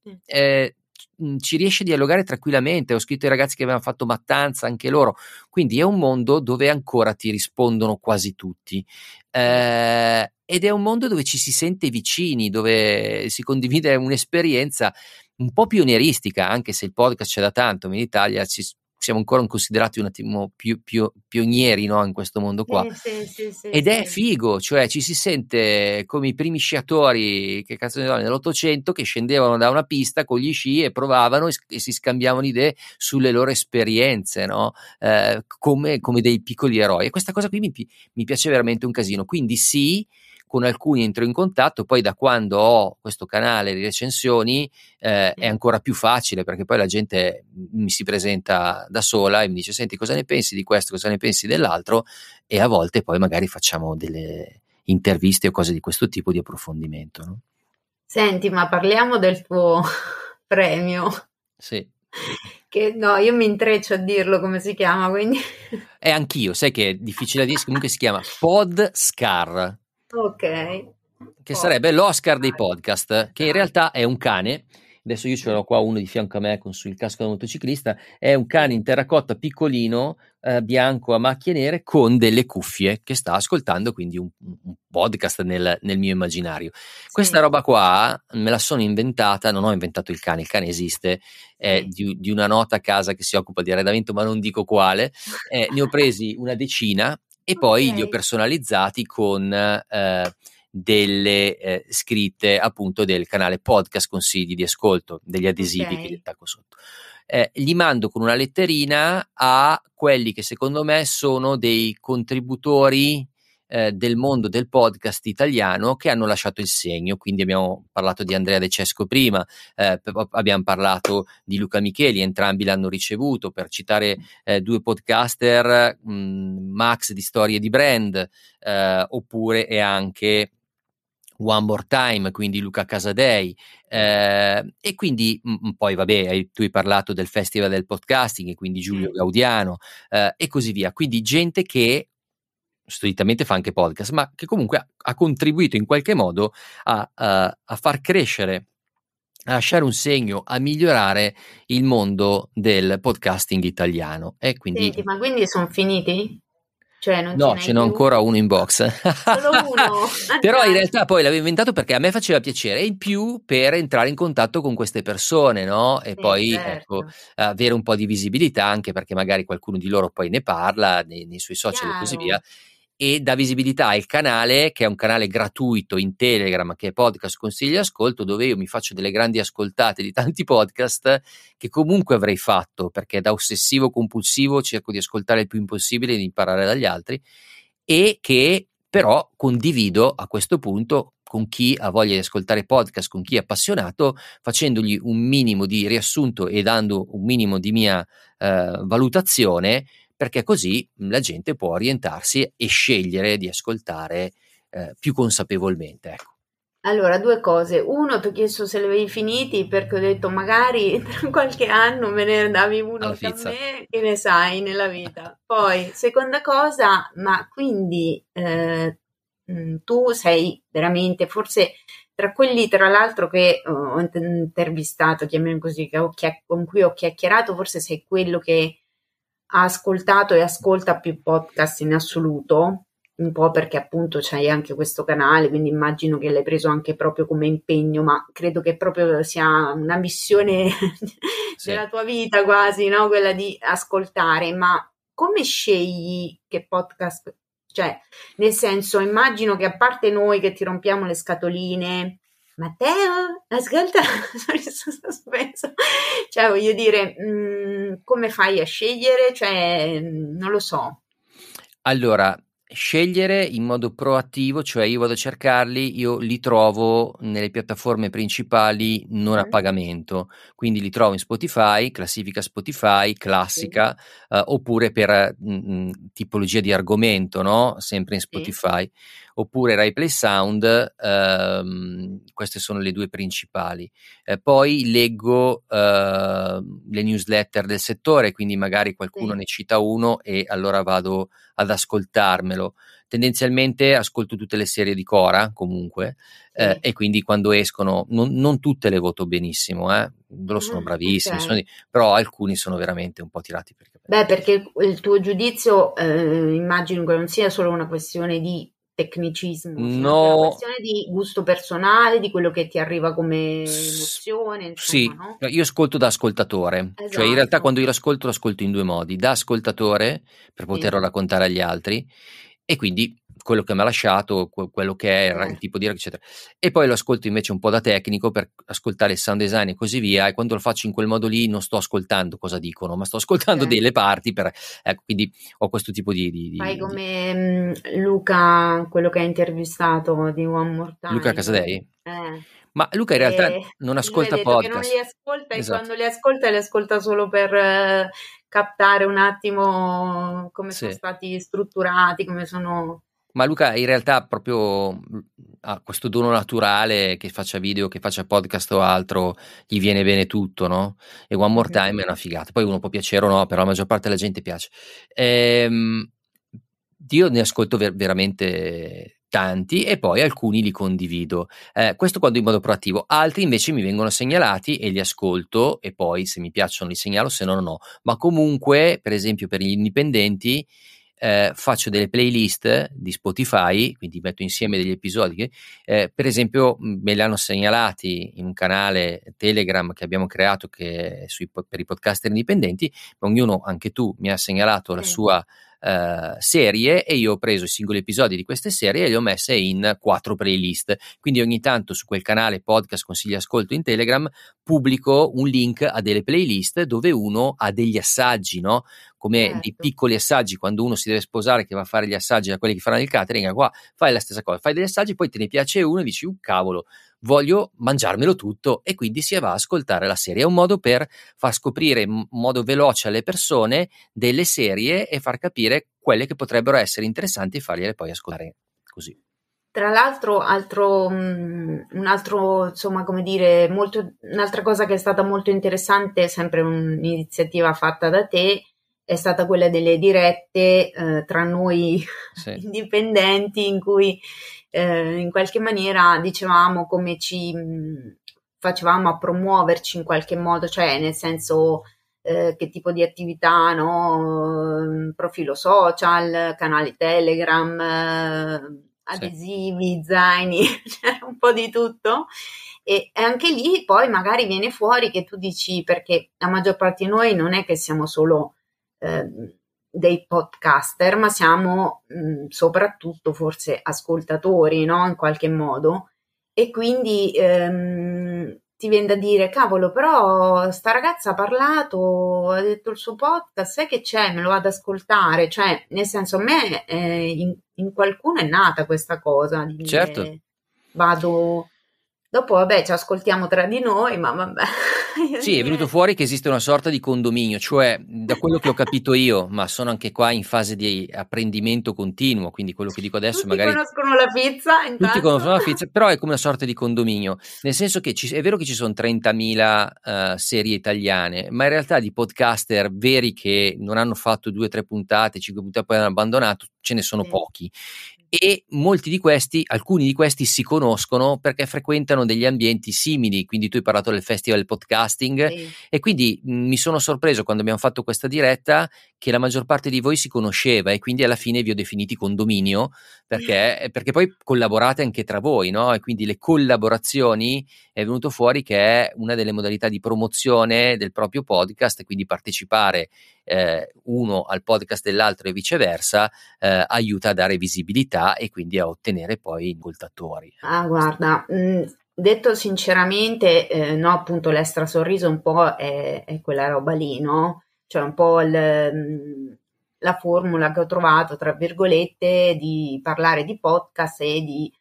ci riesce a dialogare tranquillamente. Ho scritto ai ragazzi che avevano fatto Mattanza, anche loro, quindi è un mondo dove ancora ti rispondono quasi tutti, ed è un mondo dove ci si sente vicini, dove si condivide un'esperienza, un po' pionieristica, anche se il podcast c'è da tanto, in Italia ci siamo ancora considerati un attimo più pionieri, no, in questo mondo qua, ed è figo, cioè ci si sente come i primi sciatori, che cazzo ne so, nell'Ottocento, che scendevano da una pista con gli sci e provavano e si scambiavano idee sulle loro esperienze, no, come dei piccoli eroi, e questa cosa qui mi piace veramente un casino. Quindi sì, con alcuni entro in contatto, poi da quando ho questo canale di recensioni è ancora più facile, perché poi la gente mi si presenta da sola e mi dice: senti, cosa ne pensi di questo, cosa ne pensi dell'altro, e a volte poi magari facciamo delle interviste o cose di questo tipo di approfondimento, no? Senti, ma parliamo del tuo premio. Sì. Che no, io mi intreccio a dirlo come si chiama, quindi... anch'io, sai che è difficile da dire, comunque si chiama Podscar. Ok. Che sarebbe l'Oscar dei podcast, che in realtà è un cane. Adesso io ce l'ho qua, uno di fianco a me con sul casco da motociclista. È un cane in terracotta piccolino, bianco a macchie nere, con delle cuffie, che sta ascoltando quindi un podcast nel mio immaginario. Sì. Questa roba qua me la sono inventata, non ho inventato il cane esiste, di una nota a casa che si occupa di arredamento, ma non dico quale. Ne ho presi una decina. E poi li ho personalizzati con delle scritte appunto del canale Podcast Consigli di Ascolto, degli adesivi che gli attacco sotto. Li mando con una letterina a quelli che secondo me sono dei contributori del mondo del podcast italiano che hanno lasciato il segno. Quindi abbiamo parlato di Andrea De Cesco prima, abbiamo parlato di Luca Micheli, entrambi l'hanno ricevuto, per citare due podcaster, Max di Storie di Brand, oppure è anche One More Time, quindi Luca Casadei, e quindi poi vabbè, tu hai parlato del Festival del Podcasting, e quindi Giulio Gaudiano, e così via. Quindi gente che solitamente fa anche podcast, ma che comunque ha contribuito in qualche modo a far crescere, a lasciare un segno, a migliorare il mondo del podcasting italiano. E quindi... Senti, ma quindi sono finiti? Cioè, non no, ce n'ho ancora uno in box. Solo uno. Però in realtà poi l'avevo inventato perché a me faceva piacere, e in più per entrare in contatto con queste persone, no? E poi ecco, avere un po' di visibilità, anche perché magari qualcuno di loro poi ne parla nei suoi social e così via. E dà visibilità al canale, che è un canale gratuito in Telegram, che è Podcast Consigli di Ascolto, dove io mi faccio delle grandi ascoltate di tanti podcast che comunque avrei fatto, perché da ossessivo compulsivo cerco di ascoltare il più impossibile e di imparare dagli altri, e che però condivido a questo punto con chi ha voglia di ascoltare podcast, con chi è appassionato, facendogli un minimo di riassunto e dando un minimo di mia valutazione, perché così la gente può orientarsi e scegliere di ascoltare più consapevolmente, ecco. Allora, due cose. Uno, ti ho chiesto se li avevi finiti, perché ho detto magari tra qualche anno me ne davi uno da me, che ne sai nella vita. Poi, seconda cosa, ma quindi tu sei veramente, forse tra quelli, tra l'altro, che ho intervistato, chiamiamo così, con cui ho chiacchierato, forse sei quello che ha ascoltato e ascolta più podcast in assoluto, un po' perché appunto c'hai anche questo canale, quindi immagino che l'hai preso anche proprio come impegno, ma credo che proprio sia una missione della tua vita quasi, no? Quella di ascoltare. Ma come scegli che podcast, cioè nel senso, immagino che a parte noi che ti rompiamo le scatoline, Matteo, ascolta Sorriso Sospeso, cioè voglio dire, come fai a scegliere? Cioè, non lo so. Allora, scegliere in modo proattivo, cioè io vado a cercarli, io li trovo nelle piattaforme principali non a pagamento, quindi li trovo in Spotify, classifica Spotify, classica, oppure per tipologia di argomento, no? Sempre in Spotify. Oppure Rai Play Sound, queste sono le due principali. Poi leggo le newsletter del settore, quindi magari qualcuno ne cita uno e allora vado ad ascoltarmelo. Tendenzialmente ascolto tutte le serie di Cora comunque, e quindi quando escono, non tutte le voto benissimo, loro sono bravissimi, però alcuni sono veramente un po' tirati per i capelli. Beh, perché il tuo giudizio immagino che non sia solo una questione di tecnicismo, no, è una questione di gusto personale, di quello che ti arriva come emozione, insomma, sì, no? Io ascolto da ascoltatore, esatto. Cioè in realtà quando io l'ascolto in due modi, da ascoltatore per poterlo raccontare agli altri e quindi quello che mi ha lasciato, quello che è il tipo di eccetera, e poi lo ascolto invece un po' da tecnico per ascoltare il sound design e così via, e quando lo faccio in quel modo lì non sto ascoltando cosa dicono, ma sto ascoltando delle parti per, ecco, quindi ho questo tipo di fai come Luca, quello che ha intervistato di One More Time, Luca Casadei. Ma Luca in realtà non ascolta podcast, non li ascolta, esatto. E quando li ascolta solo per captare un attimo come sono stati strutturati, come sono. Ma Luca in realtà proprio ha questo dono naturale, che faccia video, che faccia podcast o altro, gli viene bene tutto, no? E One More Time è una figata. Poi uno può piacere o no, però la maggior parte della gente piace. Io ne ascolto veramente tanti e poi alcuni li condivido. Questo quando in modo proattivo. Altri invece mi vengono segnalati e li ascolto e poi se mi piacciono li segnalo, se no no. Ma comunque, per esempio per gli indipendenti, faccio delle playlist di Spotify, quindi metto insieme degli episodi, per esempio me li hanno segnalati in un canale Telegram che abbiamo creato che è per i podcaster indipendenti, ma ognuno, anche tu, mi ha segnalato la sua serie e io ho preso i singoli episodi di queste serie e li ho messe in 4 playlist, quindi ogni tanto su quel canale Podcast Consigli Ascolto in Telegram pubblico un link a delle playlist dove uno ha degli assaggi, no? Come dei piccoli assaggi, quando uno si deve sposare che va a fare gli assaggi da quelli che faranno il catering, qua fai la stessa cosa, fai degli assaggi, poi te ne piace uno e dici cavolo, voglio mangiarmelo tutto, e quindi si va a ascoltare la serie. È un modo per far scoprire in modo veloce alle persone delle serie e far capire quelle che potrebbero essere interessanti e fargliele poi ascoltare così. Tra l'altro, un altro, insomma, come dire, un'altra cosa che è stata molto interessante, sempre un'iniziativa fatta da te, è stata quella delle dirette tra noi indipendenti, in cui in qualche maniera dicevamo come ci facevamo a promuoverci in qualche modo, cioè nel senso che tipo di attività, no? Profilo social, canali Telegram, adesivi, zaini, c'era un po' di tutto, e anche lì poi magari viene fuori che tu dici, perché la maggior parte di noi non è che siamo solo dei podcaster, ma siamo soprattutto forse ascoltatori, no? In qualche modo, e quindi ti viene da dire cavolo, però sta ragazza ha parlato, ha detto il suo podcast, sai che c'è, me lo vado ad ascoltare, cioè nel senso a me in qualcuno è nata questa cosa di dire, vado. Dopo, vabbè, ci ascoltiamo tra di noi, ma vabbè. Sì, è venuto fuori che esiste una sorta di condominio, cioè da quello che ho capito io, ma sono anche qua in fase di apprendimento continuo, quindi quello che dico adesso tutti magari… Tutti conoscono la pizza, intanto. Tutti conoscono la pizza, però è come una sorta di condominio, nel senso che è vero che ci sono 30.000 serie italiane, ma in realtà di podcaster veri che non hanno fatto 2 o 3 puntate, 5 puntate, poi hanno abbandonato, ce ne sono pochi. E molti di questi, alcuni di questi si conoscono perché frequentano degli ambienti simili, quindi tu hai parlato del Festival del Podcasting e quindi mi sono sorpreso quando abbiamo fatto questa diretta che la maggior parte di voi si conosceva e quindi alla fine vi ho definiti condominio perché poi collaborate anche tra voi, no? E quindi le collaborazioni è venuto fuori che è una delle modalità di promozione del proprio podcast, e quindi partecipare uno al podcast dell'altro e viceversa aiuta a dare visibilità e quindi a ottenere poi ascoltatori. Guarda, detto sinceramente, no, appunto l'Extra Sorriso un po' è quella roba lì, no? Cioè un po' la formula che ho trovato, tra virgolette, di parlare di podcast e di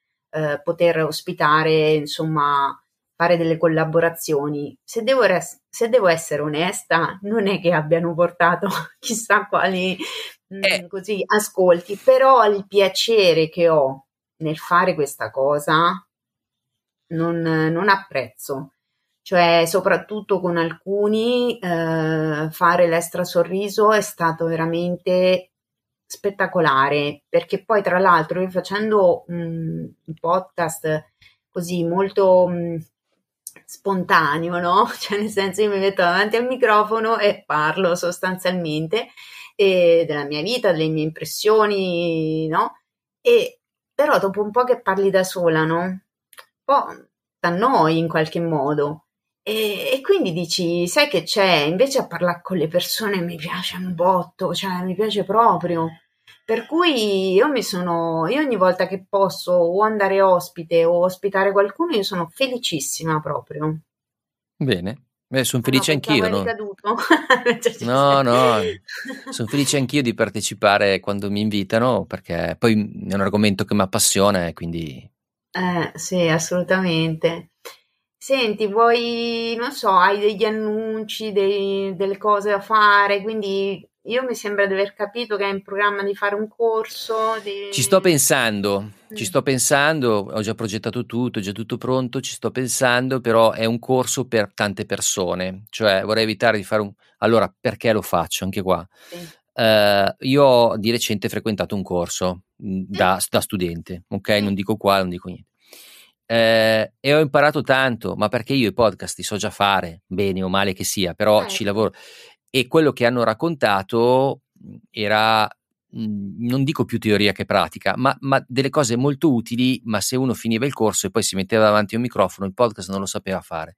poter ospitare, insomma, fare delle collaborazioni. Se devo essere onesta, non è che abbiano portato chissà quali così ascolti, però il piacere che ho nel fare questa cosa non apprezzo, cioè soprattutto con alcuni fare l'Extra Sorriso è stato veramente spettacolare, perché poi tra l'altro io facendo un podcast così molto spontaneo, no? Cioè nel senso io mi metto davanti al microfono e parlo sostanzialmente della mia vita, delle mie impressioni, no? E però dopo un po' che parli da sola, no? Un po' t'annoi in qualche modo e quindi dici, sai che c'è, invece a parlare con le persone mi piace un botto, cioè mi piace proprio, per cui io ogni volta che posso o andare ospite o ospitare qualcuno io sono felicissima proprio. Bene. Sono felice anch'io, no? No, sono felice anch'io di partecipare quando mi invitano, perché poi è un argomento che mi appassiona, quindi... sì, assolutamente. Senti, vuoi, non so, hai degli annunci, delle cose da fare, quindi io mi sembra di aver capito che hai in programma di fare un corso. Ci sto pensando, ho già progettato tutto, è già tutto pronto, ci sto pensando, però è un corso per tante persone, cioè vorrei evitare di fare un... Allora, perché lo faccio? Anche qua. Sì. Io ho di recente frequentato un corso da studente, ok? Non dico qua, non dico niente. E ho imparato tanto, ma perché io i podcast li so già fare, bene o male che sia, però ci lavoro... E quello che hanno raccontato era, non dico più teoria che pratica, ma delle cose molto utili, ma se uno finiva il corso e poi si metteva davanti a un microfono, il podcast non lo sapeva fare.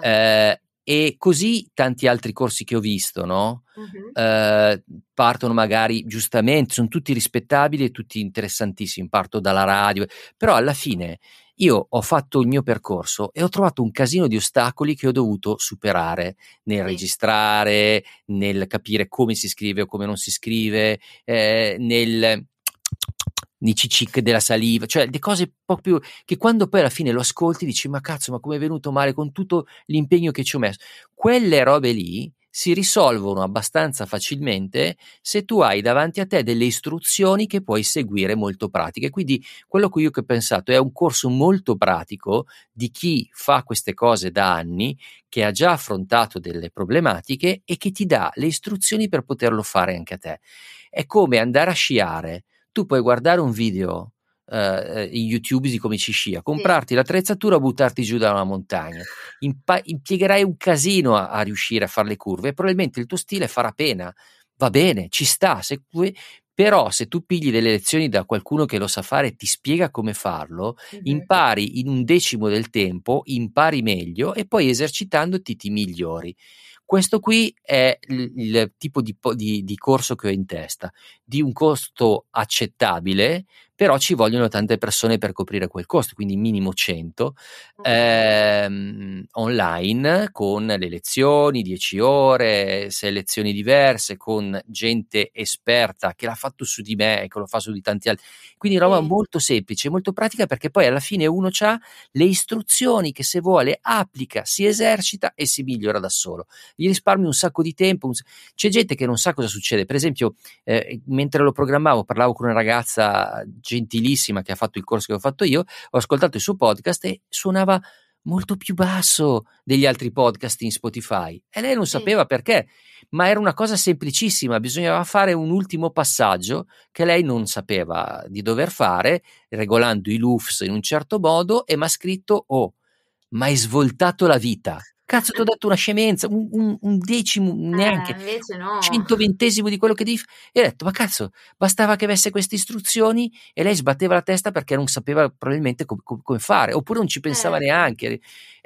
Ah. E così tanti altri corsi che ho visto, no? Uh-huh. Partono magari, giustamente, sono tutti rispettabili e tutti interessantissimi, parto dalla radio, però alla fine... Io ho fatto il mio percorso e ho trovato un casino di ostacoli che ho dovuto superare nel registrare, nel capire come si scrive o come non si scrive, nei ciccic della saliva, cioè le cose proprio che quando poi alla fine lo ascolti dici ma cazzo, ma come è venuto male con tutto l'impegno che ci ho messo. Quelle robe lì si risolvono abbastanza facilmente se tu hai davanti a te delle istruzioni che puoi seguire molto pratiche. Quindi quello che io ho pensato è un corso molto pratico di chi fa queste cose da anni, che ha già affrontato delle problematiche e che ti dà le istruzioni per poterlo fare anche a te. È come andare a sciare, tu puoi guardare un video in YouTube di come ci scia, comprarti l'attrezzatura, buttarti giù da una montagna, impiegherai un casino a riuscire a fare le curve e probabilmente il tuo stile farà pena, va bene, ci sta, però se tu pigli delle lezioni da qualcuno che lo sa fare e ti spiega come farlo, impari in 1/10 del tempo, impari meglio e poi esercitandoti ti migliori. Questo qui è il tipo di corso che ho in testa, di un costo accettabile, però ci vogliono tante persone per coprire quel costo, quindi minimo 100, online con le lezioni, 10 ore, 6 lezioni diverse, con gente esperta che l'ha fatto su di me e che lo fa su di tanti altri. Quindi roba molto semplice, molto pratica, perché poi alla fine uno ha le istruzioni che se vuole applica, si esercita e si migliora da solo. Gli risparmi un sacco di tempo, c'è gente che non sa cosa succede, per esempio mentre lo programmavo parlavo con una ragazza gentilissima che ha fatto il corso che ho fatto io, ho ascoltato il suo podcast e suonava molto più basso degli altri podcast in Spotify e lei non sapeva perché, ma era una cosa semplicissima, bisognava fare un ultimo passaggio che lei non sapeva di dover fare, regolando i LUFS in un certo modo, e mi ha scritto: oh, mi hai svoltato la vita. Cazzo, ti ho detto una scemenza, un 10º, neanche, invece no. 120° di quello che devi fare. E ho detto, ma cazzo, bastava che avesse queste istruzioni, e lei sbatteva la testa perché non sapeva probabilmente come fare, oppure non ci pensava neanche.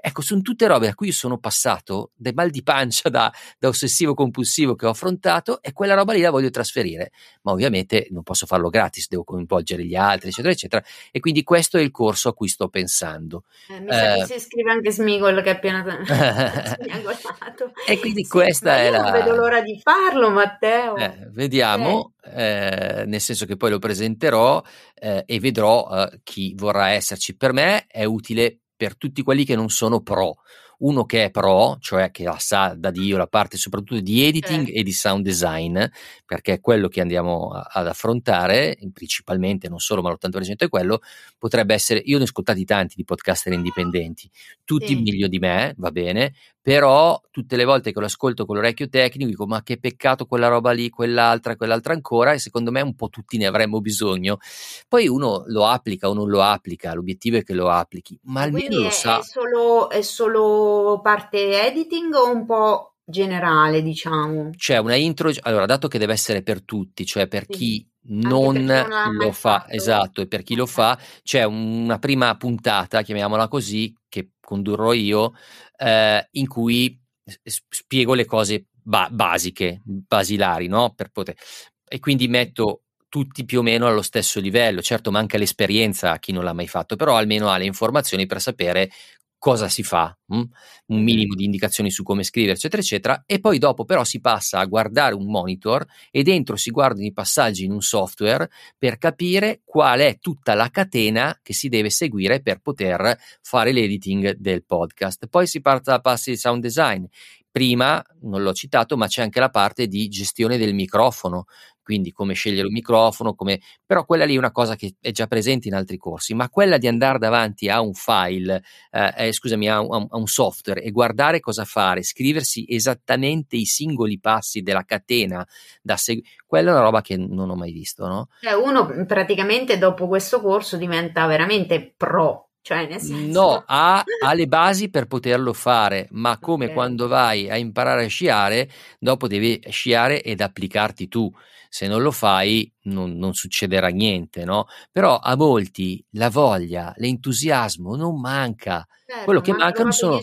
Ecco, sono tutte robe a cui io sono passato, dai mal di pancia da ossessivo compulsivo che ho affrontato, e quella roba lì la voglio trasferire. Ma ovviamente non posso farlo gratis, devo coinvolgere gli altri, eccetera, eccetera. E quindi questo è il corso a cui sto pensando. Mi sa che si iscrive anche Sméagol, che è appena... E quindi questa è non vedo l'ora di farlo, Matteo. Vediamo, nel senso che poi lo presenterò e vedrò chi vorrà esserci. Per me è utile per tutti quelli che non sono pro. Uno che è pro, cioè che la sa da Dio la parte soprattutto di editing e di sound design, perché è quello che andiamo ad affrontare principalmente, non solo, ma l'80% è quello. Potrebbe essere, io ne ho ascoltati tanti di podcaster indipendenti, tutti meglio di me, va bene, però tutte le volte che lo ascolto con l'orecchio tecnico dico ma che peccato quella roba lì, quell'altra ancora, e secondo me un po' tutti ne avremmo bisogno. Poi uno lo applica o non lo applica, l'obiettivo è che lo applichi, ma almeno lo sa. È solo parte editing o un po' generale, diciamo? C'è una intro, allora, dato che deve essere per tutti, cioè per chi non lo fa, esatto, e per chi lo fa c'è una prima puntata, chiamiamola così, che condurrò io, in cui spiego le cose basilari, no? Per poter, e quindi metto tutti più o meno allo stesso livello. Certo, manca l'esperienza a chi non l'ha mai fatto, però almeno ha le informazioni per sapere cosa si fa, un minimo di indicazioni su come scrivere, eccetera, eccetera. E poi dopo però si passa a guardare un monitor e dentro si guardano i passaggi in un software per capire qual è tutta la catena che si deve seguire per poter fare l'editing del podcast. Poi si parte da passi di sound design. Prima, non l'ho citato, ma c'è anche la parte di gestione del microfono, quindi come scegliere un microfono, come... però quella lì è una cosa che è già presente in altri corsi, ma quella di andare davanti a un file, a un software e guardare cosa fare, scriversi esattamente i singoli passi della catena da seguire, quella è una roba che non ho mai visto, no? Cioè uno praticamente dopo questo corso diventa veramente pro. Cioè, nel senso... No, ha le basi per poterlo fare, ma come quando vai a imparare a sciare, dopo devi sciare ed applicarti tu. Se non lo fai non succederà niente, no? Però a molti la voglia, l'entusiasmo non manca. Certo, quello che mancano sono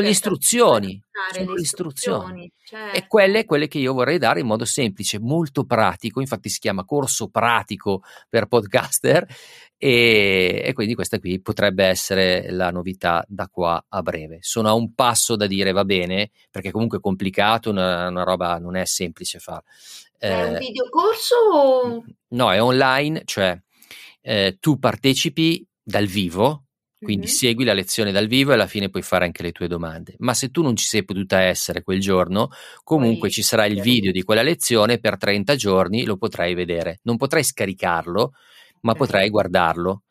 le istruzioni. Certo. E quelle che io vorrei dare in modo semplice, molto pratico. Infatti si chiama corso pratico per podcaster, e quindi questa qui potrebbe essere la novità da qua a breve. Sono a un passo da dire va bene, perché comunque è complicato, una roba non è semplice fare. È un videocorso o... No, è online, cioè tu partecipi dal vivo, quindi segui la lezione dal vivo e alla fine puoi fare anche le tue domande, ma se tu non ci sei potuta essere quel giorno, comunque ci sarà il video di quella lezione per 30 giorni, lo potrai vedere, non potrai scaricarlo, ma potrai guardarlo.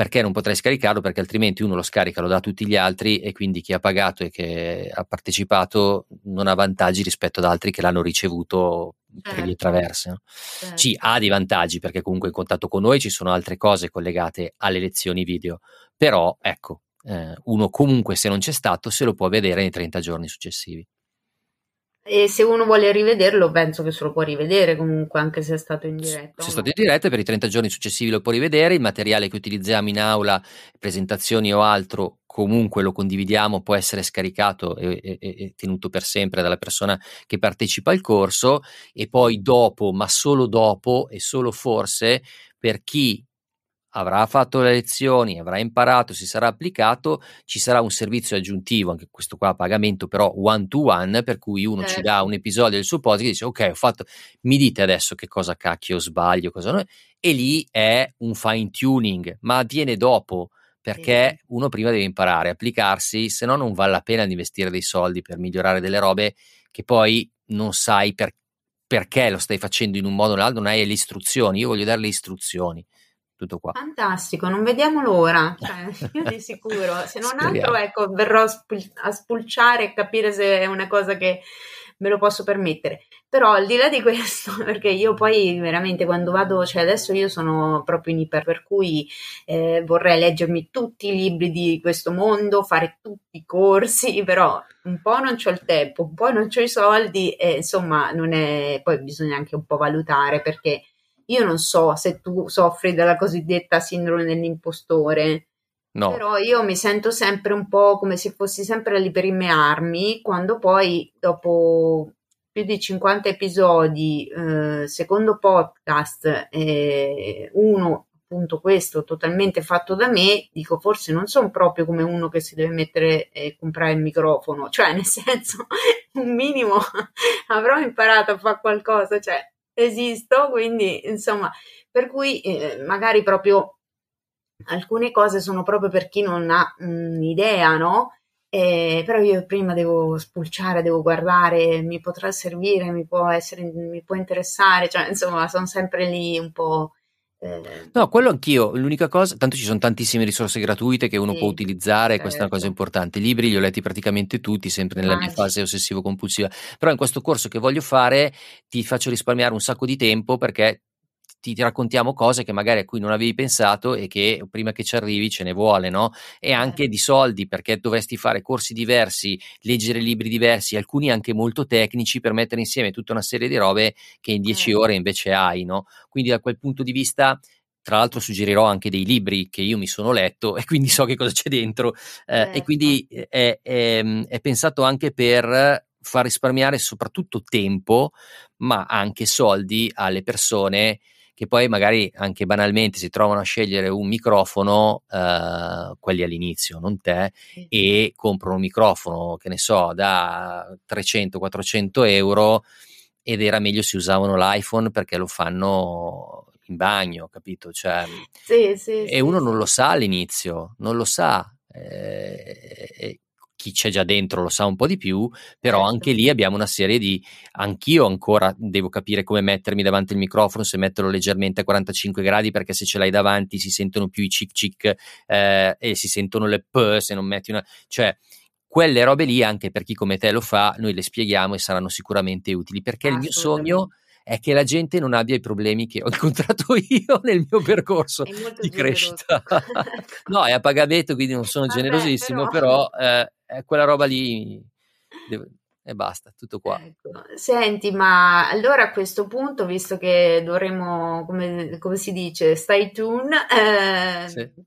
Perché non potrei scaricarlo? Perché altrimenti uno lo scarica, lo dà a tutti gli altri, e quindi chi ha pagato e che ha partecipato non ha vantaggi rispetto ad altri che l'hanno ricevuto per via traverse, no? Sì, ha dei vantaggi perché comunque in contatto con noi ci sono altre cose collegate alle lezioni video, però ecco, uno comunque se non c'è stato se lo può vedere nei 30 giorni successivi. E se uno vuole rivederlo, penso che se lo può rivedere comunque, anche se è stato in diretta. Se è stato in diretta, per i 30 giorni successivi lo può rivedere. Il materiale che utilizziamo in aula, presentazioni o altro, comunque lo condividiamo, può essere scaricato e tenuto per sempre dalla persona che partecipa al corso. E poi dopo, ma solo dopo e solo forse, per chi avrà fatto le lezioni, avrà imparato, si sarà applicato, ci sarà un servizio aggiuntivo, anche questo qua a pagamento, però one to one, per cui uno ci dà un episodio del suo podcast e dice ok, ho fatto, mi dite adesso che cosa cacchio sbaglio, cosa no, e lì è un fine tuning, ma avviene dopo, perché uno prima deve imparare, applicarsi, se no non vale la pena di investire dei soldi per migliorare delle robe che poi non sai perché lo stai facendo in un modo o nell'altro, non hai le istruzioni. Io voglio dare le istruzioni. Tutto qua. Fantastico, non vediamo l'ora, cioè, io di sicuro, se non altro ecco, verrò a spulciare e capire se è una cosa che me lo posso permettere. Però al di là di questo, perché io poi veramente quando vado, cioè adesso io sono proprio in iper, per cui vorrei leggermi tutti i libri di questo mondo, fare tutti i corsi, però un po' non c'ho il tempo, un po' non c'ho i soldi, e insomma non è, poi bisogna anche un po' valutare, perché io non so se tu soffri della cosiddetta sindrome dell'impostore, no. Però io mi sento sempre un po' come se fossi sempre lì per i miei armi, quando poi dopo più di 50 episodi, secondo podcast, uno appunto questo totalmente fatto da me, dico forse non sono proprio come uno che si deve mettere e comprare il microfono, cioè nel senso un minimo avrò imparato a fare qualcosa, cioè esisto, quindi insomma, per cui magari proprio alcune cose sono proprio per chi non ha un'idea, no? Però io prima devo spulciare, devo guardare, mi potrà servire, mi può interessare, cioè insomma sono sempre lì un po'... No, quello anch'io, l'unica cosa, tanto ci sono tantissime risorse gratuite che uno può utilizzare, questa è una cosa importante. I libri li ho letti praticamente tutti, sempre nella mia fase ossessivo-compulsiva, però in questo corso che voglio fare ti faccio risparmiare un sacco di tempo, perché ti raccontiamo cose che magari a cui non avevi pensato e che prima che ci arrivi ce ne vuole, no? E anche di soldi, perché dovresti fare corsi diversi, leggere libri diversi, alcuni anche molto tecnici, per mettere insieme tutta una serie di robe che in 10 ore invece hai, no? Quindi da quel punto di vista, tra l'altro, suggerirò anche dei libri che io mi sono letto e quindi so che cosa c'è dentro, e quindi è pensato anche per far risparmiare soprattutto tempo, ma anche soldi alle persone che poi magari anche banalmente si trovano a scegliere un microfono, quelli all'inizio, non te, e comprano un microfono, che ne so, da 300-400 euro, ed era meglio si usavano l'iPhone perché lo fanno in bagno, capito? Cioè, sì, uno non lo sa all'inizio, non lo sa, chi c'è già dentro lo sa un po' di più, però anche lì abbiamo una serie di... Anch'io ancora devo capire come mettermi davanti al microfono, se metterlo leggermente a 45 gradi, perché se ce l'hai davanti si sentono più i cic-cic, e si sentono le p, se non metti una... Cioè, quelle robe lì, anche per chi come te lo fa, noi le spieghiamo e saranno sicuramente utili, perché il mio sogno è che la gente non abbia i problemi che ho incontrato io nel mio percorso di crescita. No, è a pagamento, quindi non sono generosissimo, però quella roba lì e basta, tutto qua. Senti, ma allora a questo punto, visto che dovremo, come si dice, stay tuned,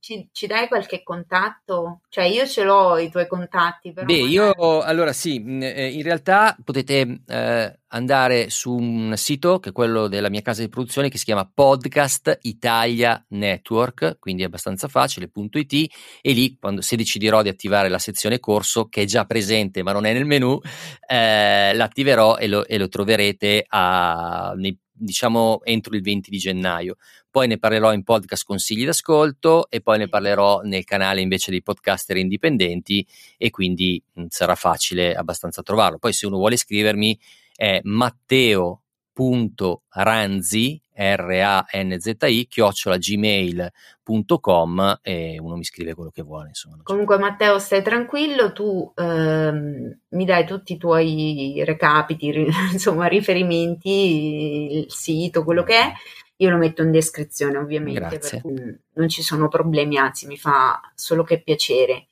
ci dai qualche contatto? Cioè io ce l'ho i tuoi contatti, però io allora sì, in realtà potete andare su un sito che è quello della mia casa di produzione, che si chiama Podcast Italia Network, quindi è abbastanza facile.it, e lì, quando, se deciderò di attivare la sezione corso, che è già presente ma non è nel menu, l'attiverò e lo troverete diciamo entro il 20 di gennaio. Poi ne parlerò in Podcast Consigli d'Ascolto e poi ne parlerò nel canale invece dei podcaster indipendenti, e quindi sarà facile abbastanza trovarlo. Poi se uno vuole scrivermi è matteo.ranzi ranzi@gmail.com, e uno mi scrive quello che vuole, insomma. Comunque Matteo, stai tranquillo, tu mi dai tutti i tuoi recapiti, insomma riferimenti, il sito, quello che è, io lo metto in descrizione ovviamente, per cui non ci sono problemi, anzi mi fa solo che piacere.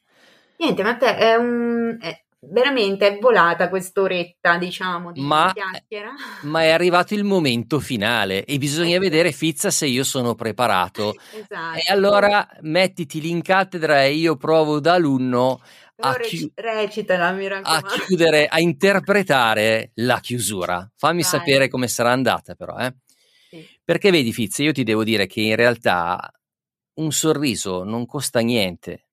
Niente Matteo, veramente è volata quest'oretta, diciamo, di chiacchiera. Ma è arrivato il momento finale e bisogna vedere, Fizza, se io sono preparato. Esatto. E allora mettiti lì in cattedra e io provo da alunno recitala, mi raccomando, a chiudere, a interpretare la chiusura. Fammi sapere come sarà andata, però, sì. Perché vedi, Fizza, io ti devo dire che in realtà un sorriso non costa niente,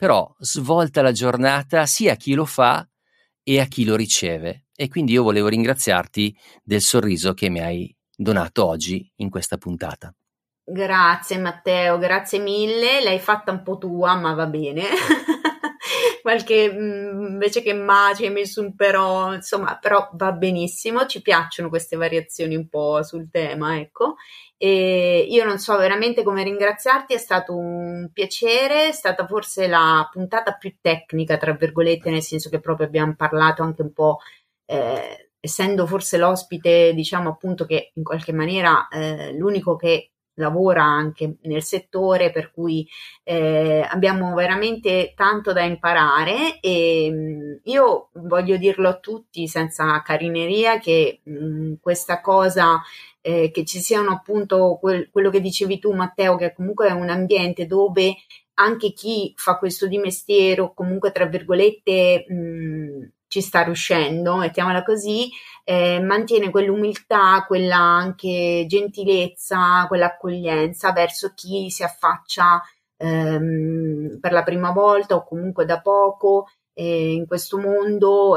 però svolta la giornata sia a chi lo fa e a chi lo riceve. E quindi io volevo ringraziarti del sorriso che mi hai donato oggi in questa puntata. Grazie Matteo, grazie mille, l'hai fatta un po' tua, ma va bene. Invece che magia hai messo un però, insomma, però va benissimo, ci piacciono queste variazioni un po' sul tema, ecco. E io non so veramente come ringraziarti, è stato un piacere, è stata forse la puntata più tecnica, tra virgolette, nel senso che proprio abbiamo parlato anche un po', essendo forse l'ospite, diciamo appunto che in qualche maniera l'unico che lavora anche nel settore, per cui abbiamo veramente tanto da imparare. E io voglio dirlo a tutti senza carineria che questa cosa, che ci siano appunto quello che dicevi tu Matteo, che comunque è un ambiente dove anche chi fa questo di mestiere, o comunque tra virgolette ci sta riuscendo, mettiamola così, mantiene quell'umiltà, quella anche gentilezza, quell'accoglienza verso chi si affaccia per la prima volta o comunque da poco in questo mondo.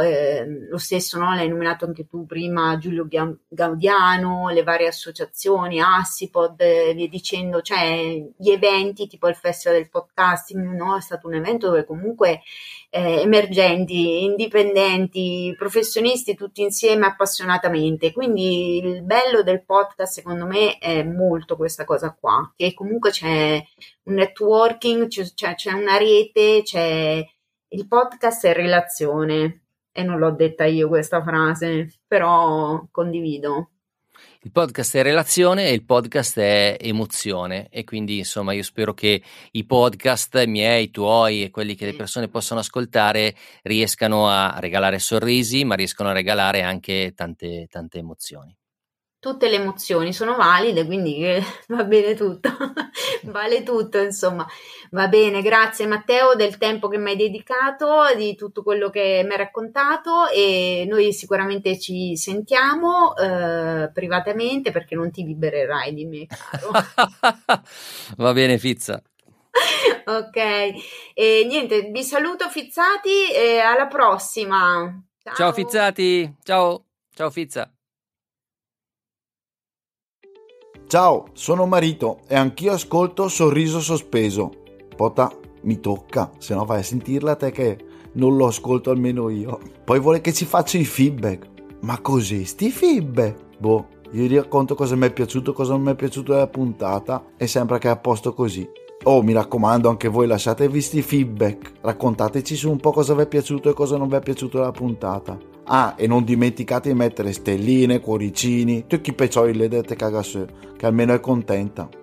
Lo stesso, no? L'hai nominato anche tu prima, Giulio Gaudiano, le varie associazioni, Assipod, via dicendo, cioè gli eventi tipo il Festival del Podcasting, no? È stato un evento dove comunque emergenti, indipendenti, professionisti tutti insieme appassionatamente. Quindi il bello del podcast secondo me è molto questa cosa qua, che comunque c'è un networking, c'è una rete, c'è... Il podcast è relazione, e non l'ho detta io questa frase, però condivido. Il podcast è relazione e il podcast è emozione, e quindi insomma io spero che i podcast miei, tuoi e quelli che le persone possono ascoltare riescano a regalare sorrisi, ma riescano a regalare anche tante emozioni. Tutte le emozioni sono valide, quindi va bene tutto, vale tutto insomma. Va bene, grazie Matteo del tempo che mi hai dedicato, di tutto quello che mi hai raccontato, e noi sicuramente ci sentiamo privatamente, perché non ti libererai di me, caro. Va bene Fizza. Ok, e niente, vi saluto Fizzati e alla prossima. Ciao, ciao Fizzati, ciao, ciao Fizza. Ciao, sono Marito e anch'io ascolto Sorriso Sospeso. Pota, mi tocca, se no vai a sentirla te che non lo ascolto almeno io. Poi vuole che ci faccia i feedback. Ma così, sti feedback? Boh, io gli racconto cosa mi è piaciuto, cosa non mi è piaciuto della puntata e sembra che è a posto così. Oh, mi raccomando, anche voi lasciatevi sti feedback. Raccontateci su un po' cosa vi è piaciuto e cosa non vi è piaciuto della puntata. Ah, e non dimenticate di mettere stelline, cuoricini, tutti i peccioli le dette cagasse, che almeno è contenta.